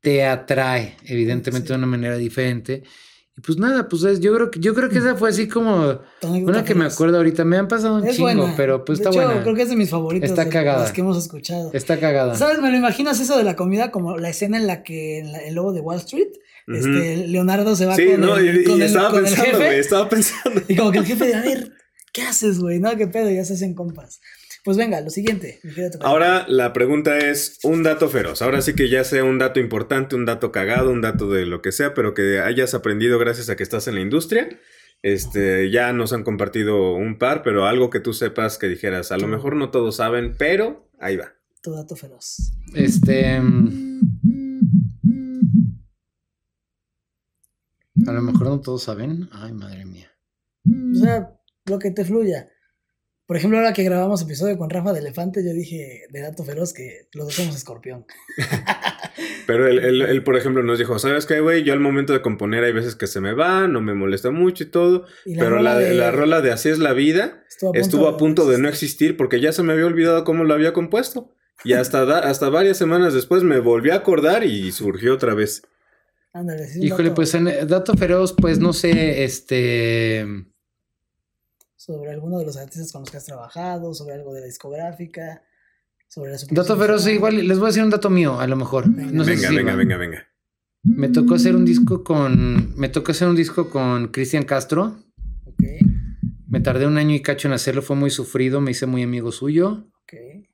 te atrae, evidentemente, sí, de una manera diferente. Y pues nada, pues yo creo que esa fue así como una que me acuerdo ahorita. Me han pasado un chingo, buena. Pero pues de está hecho, buena. Creo que es de mis favoritas. Está cagada. Las que hemos escuchado. Está cagada. ¿Sabes? Me lo imaginas eso de la comida como la escena en la que el lobo de Wall Street, uh-huh, Leonardo se va con el jefe. Y como que el jefe de, a ver, ¿qué haces, güey? No, qué pedo, ya se hacen compas. Pues venga, lo siguiente. Ahora la pregunta es un dato feroz. Ahora sí que ya sea un dato importante, un dato cagado, un dato de lo que sea, pero que hayas aprendido gracias a que estás en la industria. Ya nos han compartido un par, pero algo que tú sepas que dijeras, a lo mejor no todos saben, pero ahí va. Tu dato feroz. A lo mejor no todos saben. Ay, madre mía. O sea, lo que te fluya. Por ejemplo, ahora que grabamos episodio con Rafa de Elefante, yo dije de dato feroz que los dos somos escorpión. Pero él, por ejemplo, nos dijo, ¿sabes qué, güey? Yo al momento de componer hay veces que se me va, no me molesta mucho y todo. ¿Y pero la rola de Así es la vida estuvo a punto de no existir porque ya se me había olvidado cómo lo había compuesto. Y hasta varias semanas después me volví a acordar y surgió otra vez. Ándale, sí. Híjole, dato. Pues en dato feroz, pues no sé, sobre alguno de los artistas con los que has trabajado, sobre algo de la discográfica, sobre la dato feroz, igual les voy a decir un dato mío, a lo mejor. Venga. Me tocó hacer un disco con Cristian Castro. Okay. Me tardé un año y cacho en hacerlo, fue muy sufrido, me hice muy amigo suyo. Okay.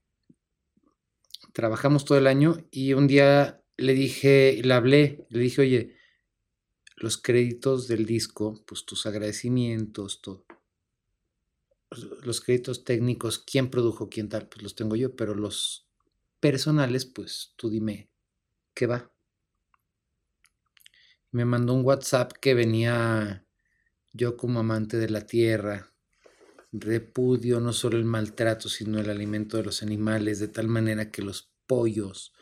Trabajamos todo el año y un día le dije, oye, los créditos del disco, pues tus agradecimientos, todo. Los créditos técnicos, quién produjo, quién tal, pues los tengo yo, pero los personales, pues tú dime qué va. Me mandó un WhatsApp que venía yo como amante de la tierra, repudio no solo el maltrato, sino el alimento de los animales, de tal manera que los pollos,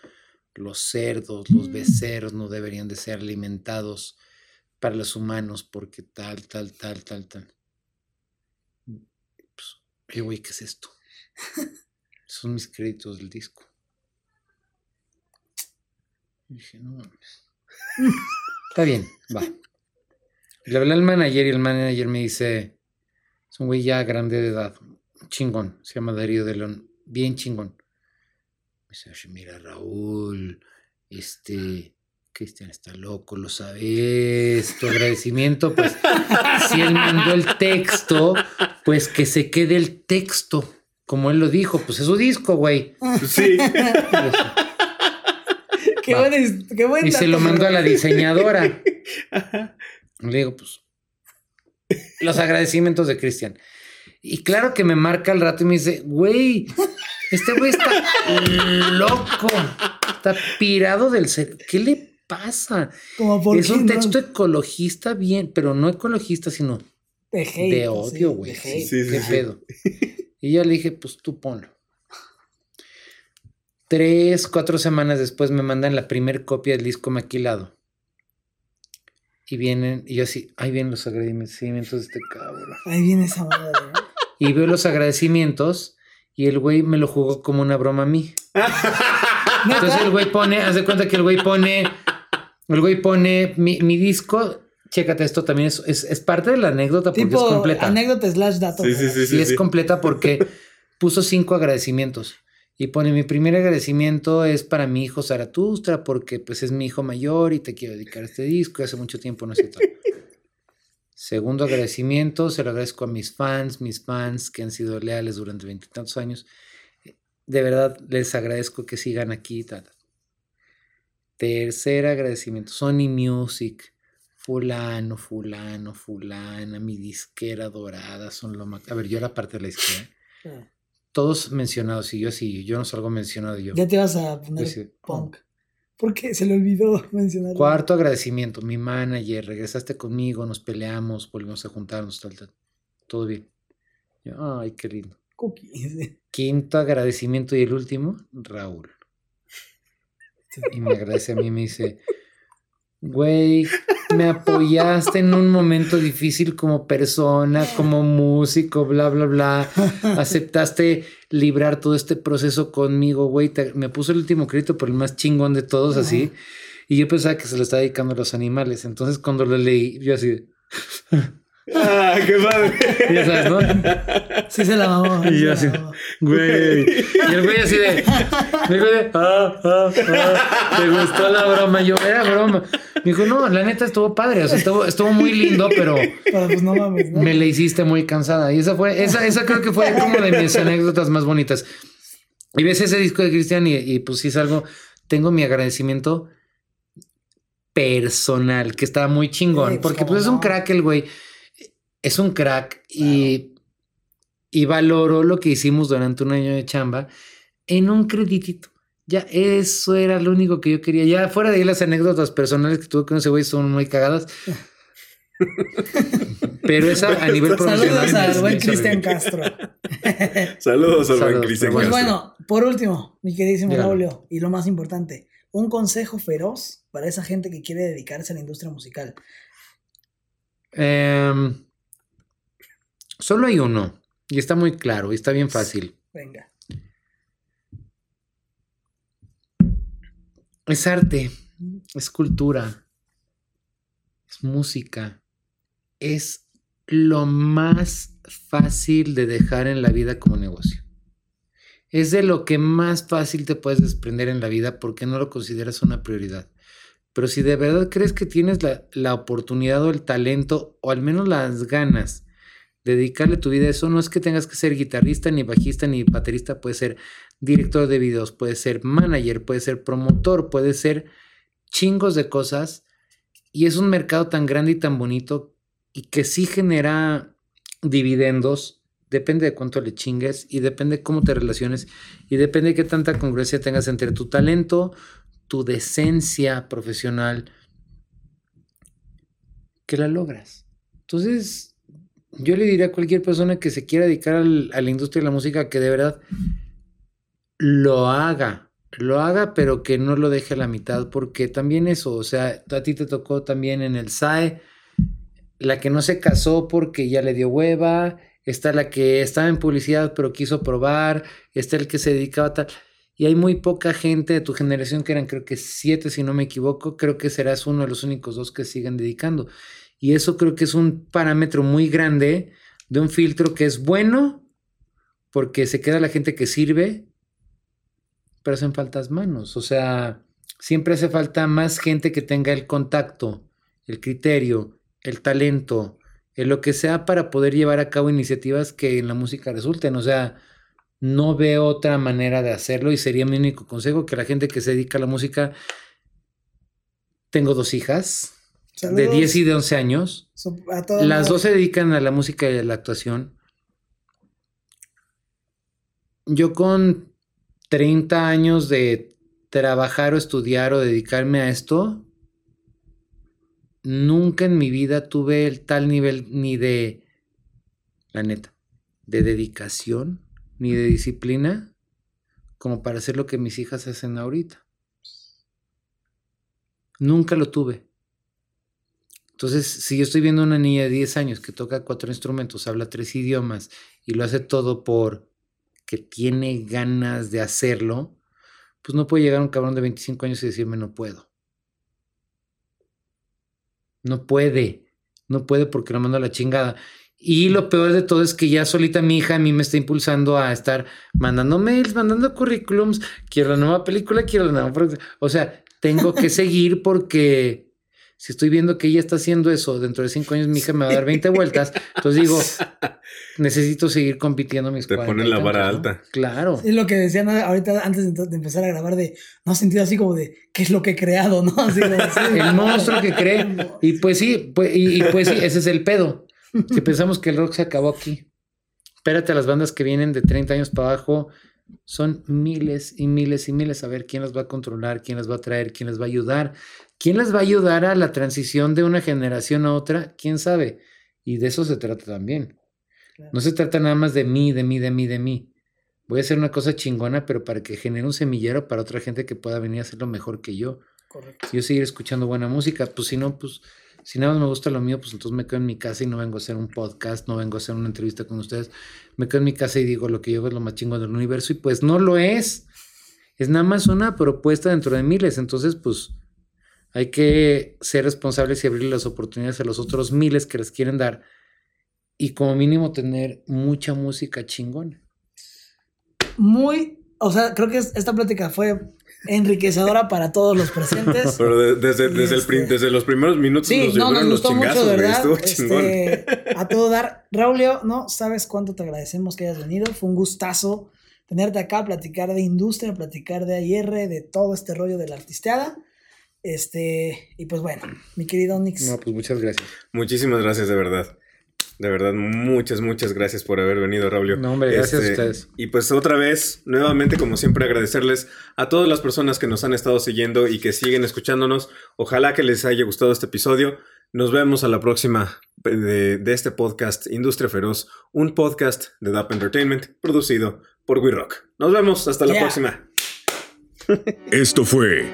los cerdos, los becerros no deberían de ser alimentados para los humanos porque tal. Oye, güey, ¿qué es esto? Son mis créditos del disco. Y dije, no mames. Está bien, va. Le hablé al manager y el manager me dice, es un güey ya grande de edad, chingón, se llama Darío de León, bien chingón. Me dice, mira, Raúl, Cristian está loco, lo sabes, tu agradecimiento, pues, si él mandó el texto, pues que se quede el texto, como él lo dijo, pues es su disco, güey. Sí. Qué buen y se lo mandó a la diseñadora. Le digo, pues, los agradecimientos de Cristian. Y claro que me marca al rato y me dice, güey, este güey está loco, está pirado del cerebro. ¿Qué le pasa? Es un texto ecologista bien, pero no ecologista, sino de, hate, de odio, güey. Sí, ¿Qué pedo? Y yo le dije, pues tú ponlo. 3-4 semanas después me mandan la primer copia del disco maquilado. Y vienen, y yo así, ahí vienen los agradecimientos de este cabrón. Ahí viene esa madre, ¿eh? Y veo los agradecimientos y el güey me lo jugó como una broma a mí. Entonces haz de cuenta que el güey pone... El güey pone mi disco, chécate esto también, es parte de la anécdota porque tipo es completa. Anécdota slash dato. Sí, es completa porque puso 5 agradecimientos. Y pone, mi primer agradecimiento es para mi hijo Zaratustra, porque pues es mi hijo mayor y te quiero dedicar a este disco, y hace mucho tiempo no sé tal. Segundo agradecimiento, se lo agradezco a mis fans que han sido leales durante 20 y tantos años. De verdad, les agradezco que sigan aquí, tal. Tercer agradecimiento, Sony Music, fulana, mi disquera dorada, son lo más... A ver, yo la parte de la disquera. Ah. Todos mencionados, y yo sí, yo no salgo mencionado yo. Ya te vas a poner decir, punk. Oh. Porque se le olvidó mencionarlo. Cuarto agradecimiento, mi manager, regresaste conmigo, nos peleamos, volvimos a juntarnos, tal. Todo bien. Yo, ay, qué lindo. Cookies. Quinto agradecimiento y el último, Raúl. Y me agradece a mí, me dice, güey, me apoyaste en un momento difícil como persona, como músico, bla, bla, bla. Aceptaste librar todo este proceso conmigo, güey. Me puso el último crédito por el más chingón de todos, así. Y yo pensaba que se lo estaba dedicando a los animales. Entonces, cuando lo leí, yo así... ¡Ah, qué padre! Ya sabes, ¿no? Sí se la mamó. Y yo así, güey. Y el güey así de... Me dijo de... ¿Te gustó la broma? Yo, era broma. Me dijo, no, la neta estuvo padre. O sea, estuvo muy lindo, pero pues no mames, ¿no? Me la hiciste muy cansada. Y esa fue... Esa creo que fue como de mis anécdotas más bonitas. Y ves ese disco de Cristian y pues sí salgo... Tengo mi agradecimiento personal, que estaba muy chingón. Sí, porque pues es un crack el güey... Es un crack y valoró lo que hicimos durante un año de chamba en un creditito. Ya eso era lo único que yo quería. Ya fuera de ahí, las anécdotas personales que tuve con ese güey son muy cagadas. Pero esa a nivel profesional. Saludos al buen Cristian Castro. Saludos al buen Cristian Castro. Pues bueno, por último, mi queridísimo Raulio, y lo más importante, un consejo feroz para esa gente que quiere dedicarse a la industria musical. Solo hay uno, y está muy claro, y está bien fácil. Venga. Es arte, es cultura, es música, es lo más fácil de dejar en la vida como negocio. Es de lo que más fácil te puedes desprender en la vida porque no lo consideras una prioridad. Pero si de verdad crees que tienes la oportunidad o el talento o al menos las ganas de dedicarle tu vida a eso, no es que tengas que ser guitarrista, ni bajista, ni baterista. Puedes ser director de videos, puedes ser manager, puedes ser promotor, puedes ser chingos de cosas. Y es un mercado tan grande y tan bonito y que sí genera dividendos. Depende de cuánto le chingues y depende cómo te relaciones y depende de qué tanta congruencia tengas entre tu talento, tu decencia profesional, que la logras. Entonces, yo le diría a cualquier persona que se quiera dedicar a la industria de la música que de verdad lo haga, pero que no lo deje a la mitad, porque también eso, o sea, a ti te tocó también en el SAE, la que no se casó porque ya le dio hueva, está la que estaba en publicidad pero quiso probar, está el que se dedicaba a tal, y hay muy poca gente de tu generación, que eran creo que 7 si no me equivoco, creo que serás uno de los únicos 2 que siguen dedicando, y eso creo que es un parámetro muy grande de un filtro que es bueno, porque se queda la gente que sirve, pero hacen faltas manos, o sea, siempre hace falta más gente que tenga el contacto, el criterio, el talento, en lo que sea para poder llevar a cabo iniciativas que en la música resulten, o sea, no veo otra manera de hacerlo y sería mi único consejo, que la gente que se dedica a la música, tengo 2 hijas, saludos, de 10 y de 11 años, las 2 se dedican a la música y a la actuación. Yo con 30 años de trabajar o estudiar o dedicarme a esto, nunca en mi vida tuve el tal nivel ni de, la neta, de dedicación, ni de disciplina, como para hacer lo que mis hijas hacen ahorita. Nunca lo tuve. Entonces, si yo estoy viendo a una niña de 10 años que toca 4 instrumentos, habla 3 idiomas y lo hace todo por que tiene ganas de hacerlo, pues no puede llegar un cabrón de 25 años y decirme no puedo. No puede porque lo mando a la chingada. Y lo peor de todo es que ya solita mi hija a mí me está impulsando a estar mandando mails, mandando currículums, quiero la nueva película, quiero la nueva película. O sea, tengo que seguir porque si estoy viendo que ella está haciendo eso, dentro de 5 años mi hija me va a dar 20 vueltas. Entonces digo, necesito seguir compitiendo mis cuadros. Te ponen la vara alta. Claro. Es lo que decían ahorita antes de empezar a grabar, de no sentido así como de qué es lo que he creado, ¿no? Así como así, el monstruo que cree. Y pues sí, pues sí, ese es el pedo. Si pensamos que el rock se acabó aquí. Espérate a las bandas que vienen de 30 años para abajo. Son miles y miles y miles. A ver quién las va a controlar, quién las va a traer, quién las va a ayudar. ¿Quién las va a ayudar a la transición de una generación a otra? ¿Quién sabe? Y de eso se trata también. Claro. No se trata nada más de mí, de mí, de mí, de mí. Voy a hacer una cosa chingona, pero para que genere un semillero para otra gente que pueda venir a hacerlo mejor que yo. Correcto. Si yo seguir escuchando buena música, pues si no, pues si nada más me gusta lo mío, pues entonces me quedo en mi casa y no vengo a hacer un podcast, no vengo a hacer una entrevista con ustedes. Me quedo en mi casa y digo lo que yo hago es lo más chingón del universo y pues no lo es. Es nada más una propuesta dentro de miles. Entonces, pues hay que ser responsables y abrir las oportunidades a los otros miles que les quieren dar y como mínimo tener mucha música chingona. Muy, o sea, creo que esta plática fue enriquecedora para todos los presentes. Pero desde los primeros minutos sí, nos gustó los mucho, ¿verdad? A todo dar. Raulio, no sabes cuánto te agradecemos que hayas venido. Fue un gustazo tenerte acá, platicar de industria, platicar de AR, de todo este rollo de la artisteada. Y pues bueno, mi querido Onyx. No, pues muchas gracias. Muchísimas gracias, de verdad. De verdad, muchas gracias por haber venido, Raulio. No, hombre, gracias a ustedes. Y pues otra vez, nuevamente, como siempre, agradecerles a todas las personas que nos han estado siguiendo y que siguen escuchándonos. Ojalá que les haya gustado este episodio. Nos vemos a la próxima de este podcast Industria Feroz, un podcast de DAPA Entertainment producido por WeRock. Nos vemos hasta la próxima. Esto fue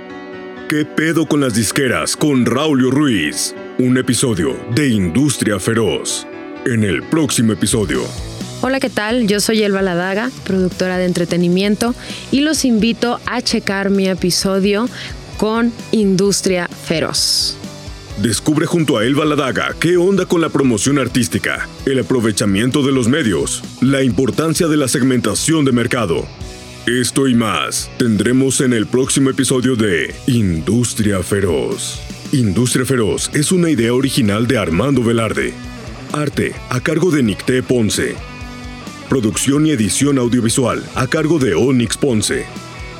¿Qué pedo con las disqueras? Con Raulio Ruiz, un episodio de Industria Feroz. En el próximo episodio. Hola, ¿qué tal? Yo soy Elba Ladaga, productora de entretenimiento, y los invito a checar mi episodio con Industria Feroz. Descubre junto a Elba Ladaga qué onda con la promoción artística, el aprovechamiento de los medios, la importancia de la segmentación de mercado. Esto y más tendremos en el próximo episodio de Industria Feroz. Industria Feroz es una idea original de Armando Velarde. Arte a cargo de Onyx Ponce. Producción y edición audiovisual a cargo de Onyx Ponce.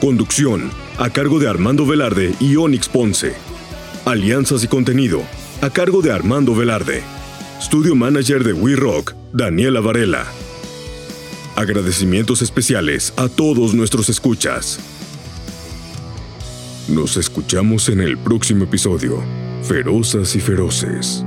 Conducción a cargo de Armando Velarde y Onyx Ponce. Alianzas y contenido a cargo de Armando Velarde. Studio Manager de WeRock, Daniela Varela. Agradecimientos especiales a todos nuestros escuchas. Nos escuchamos en el próximo episodio. Ferozas y feroces.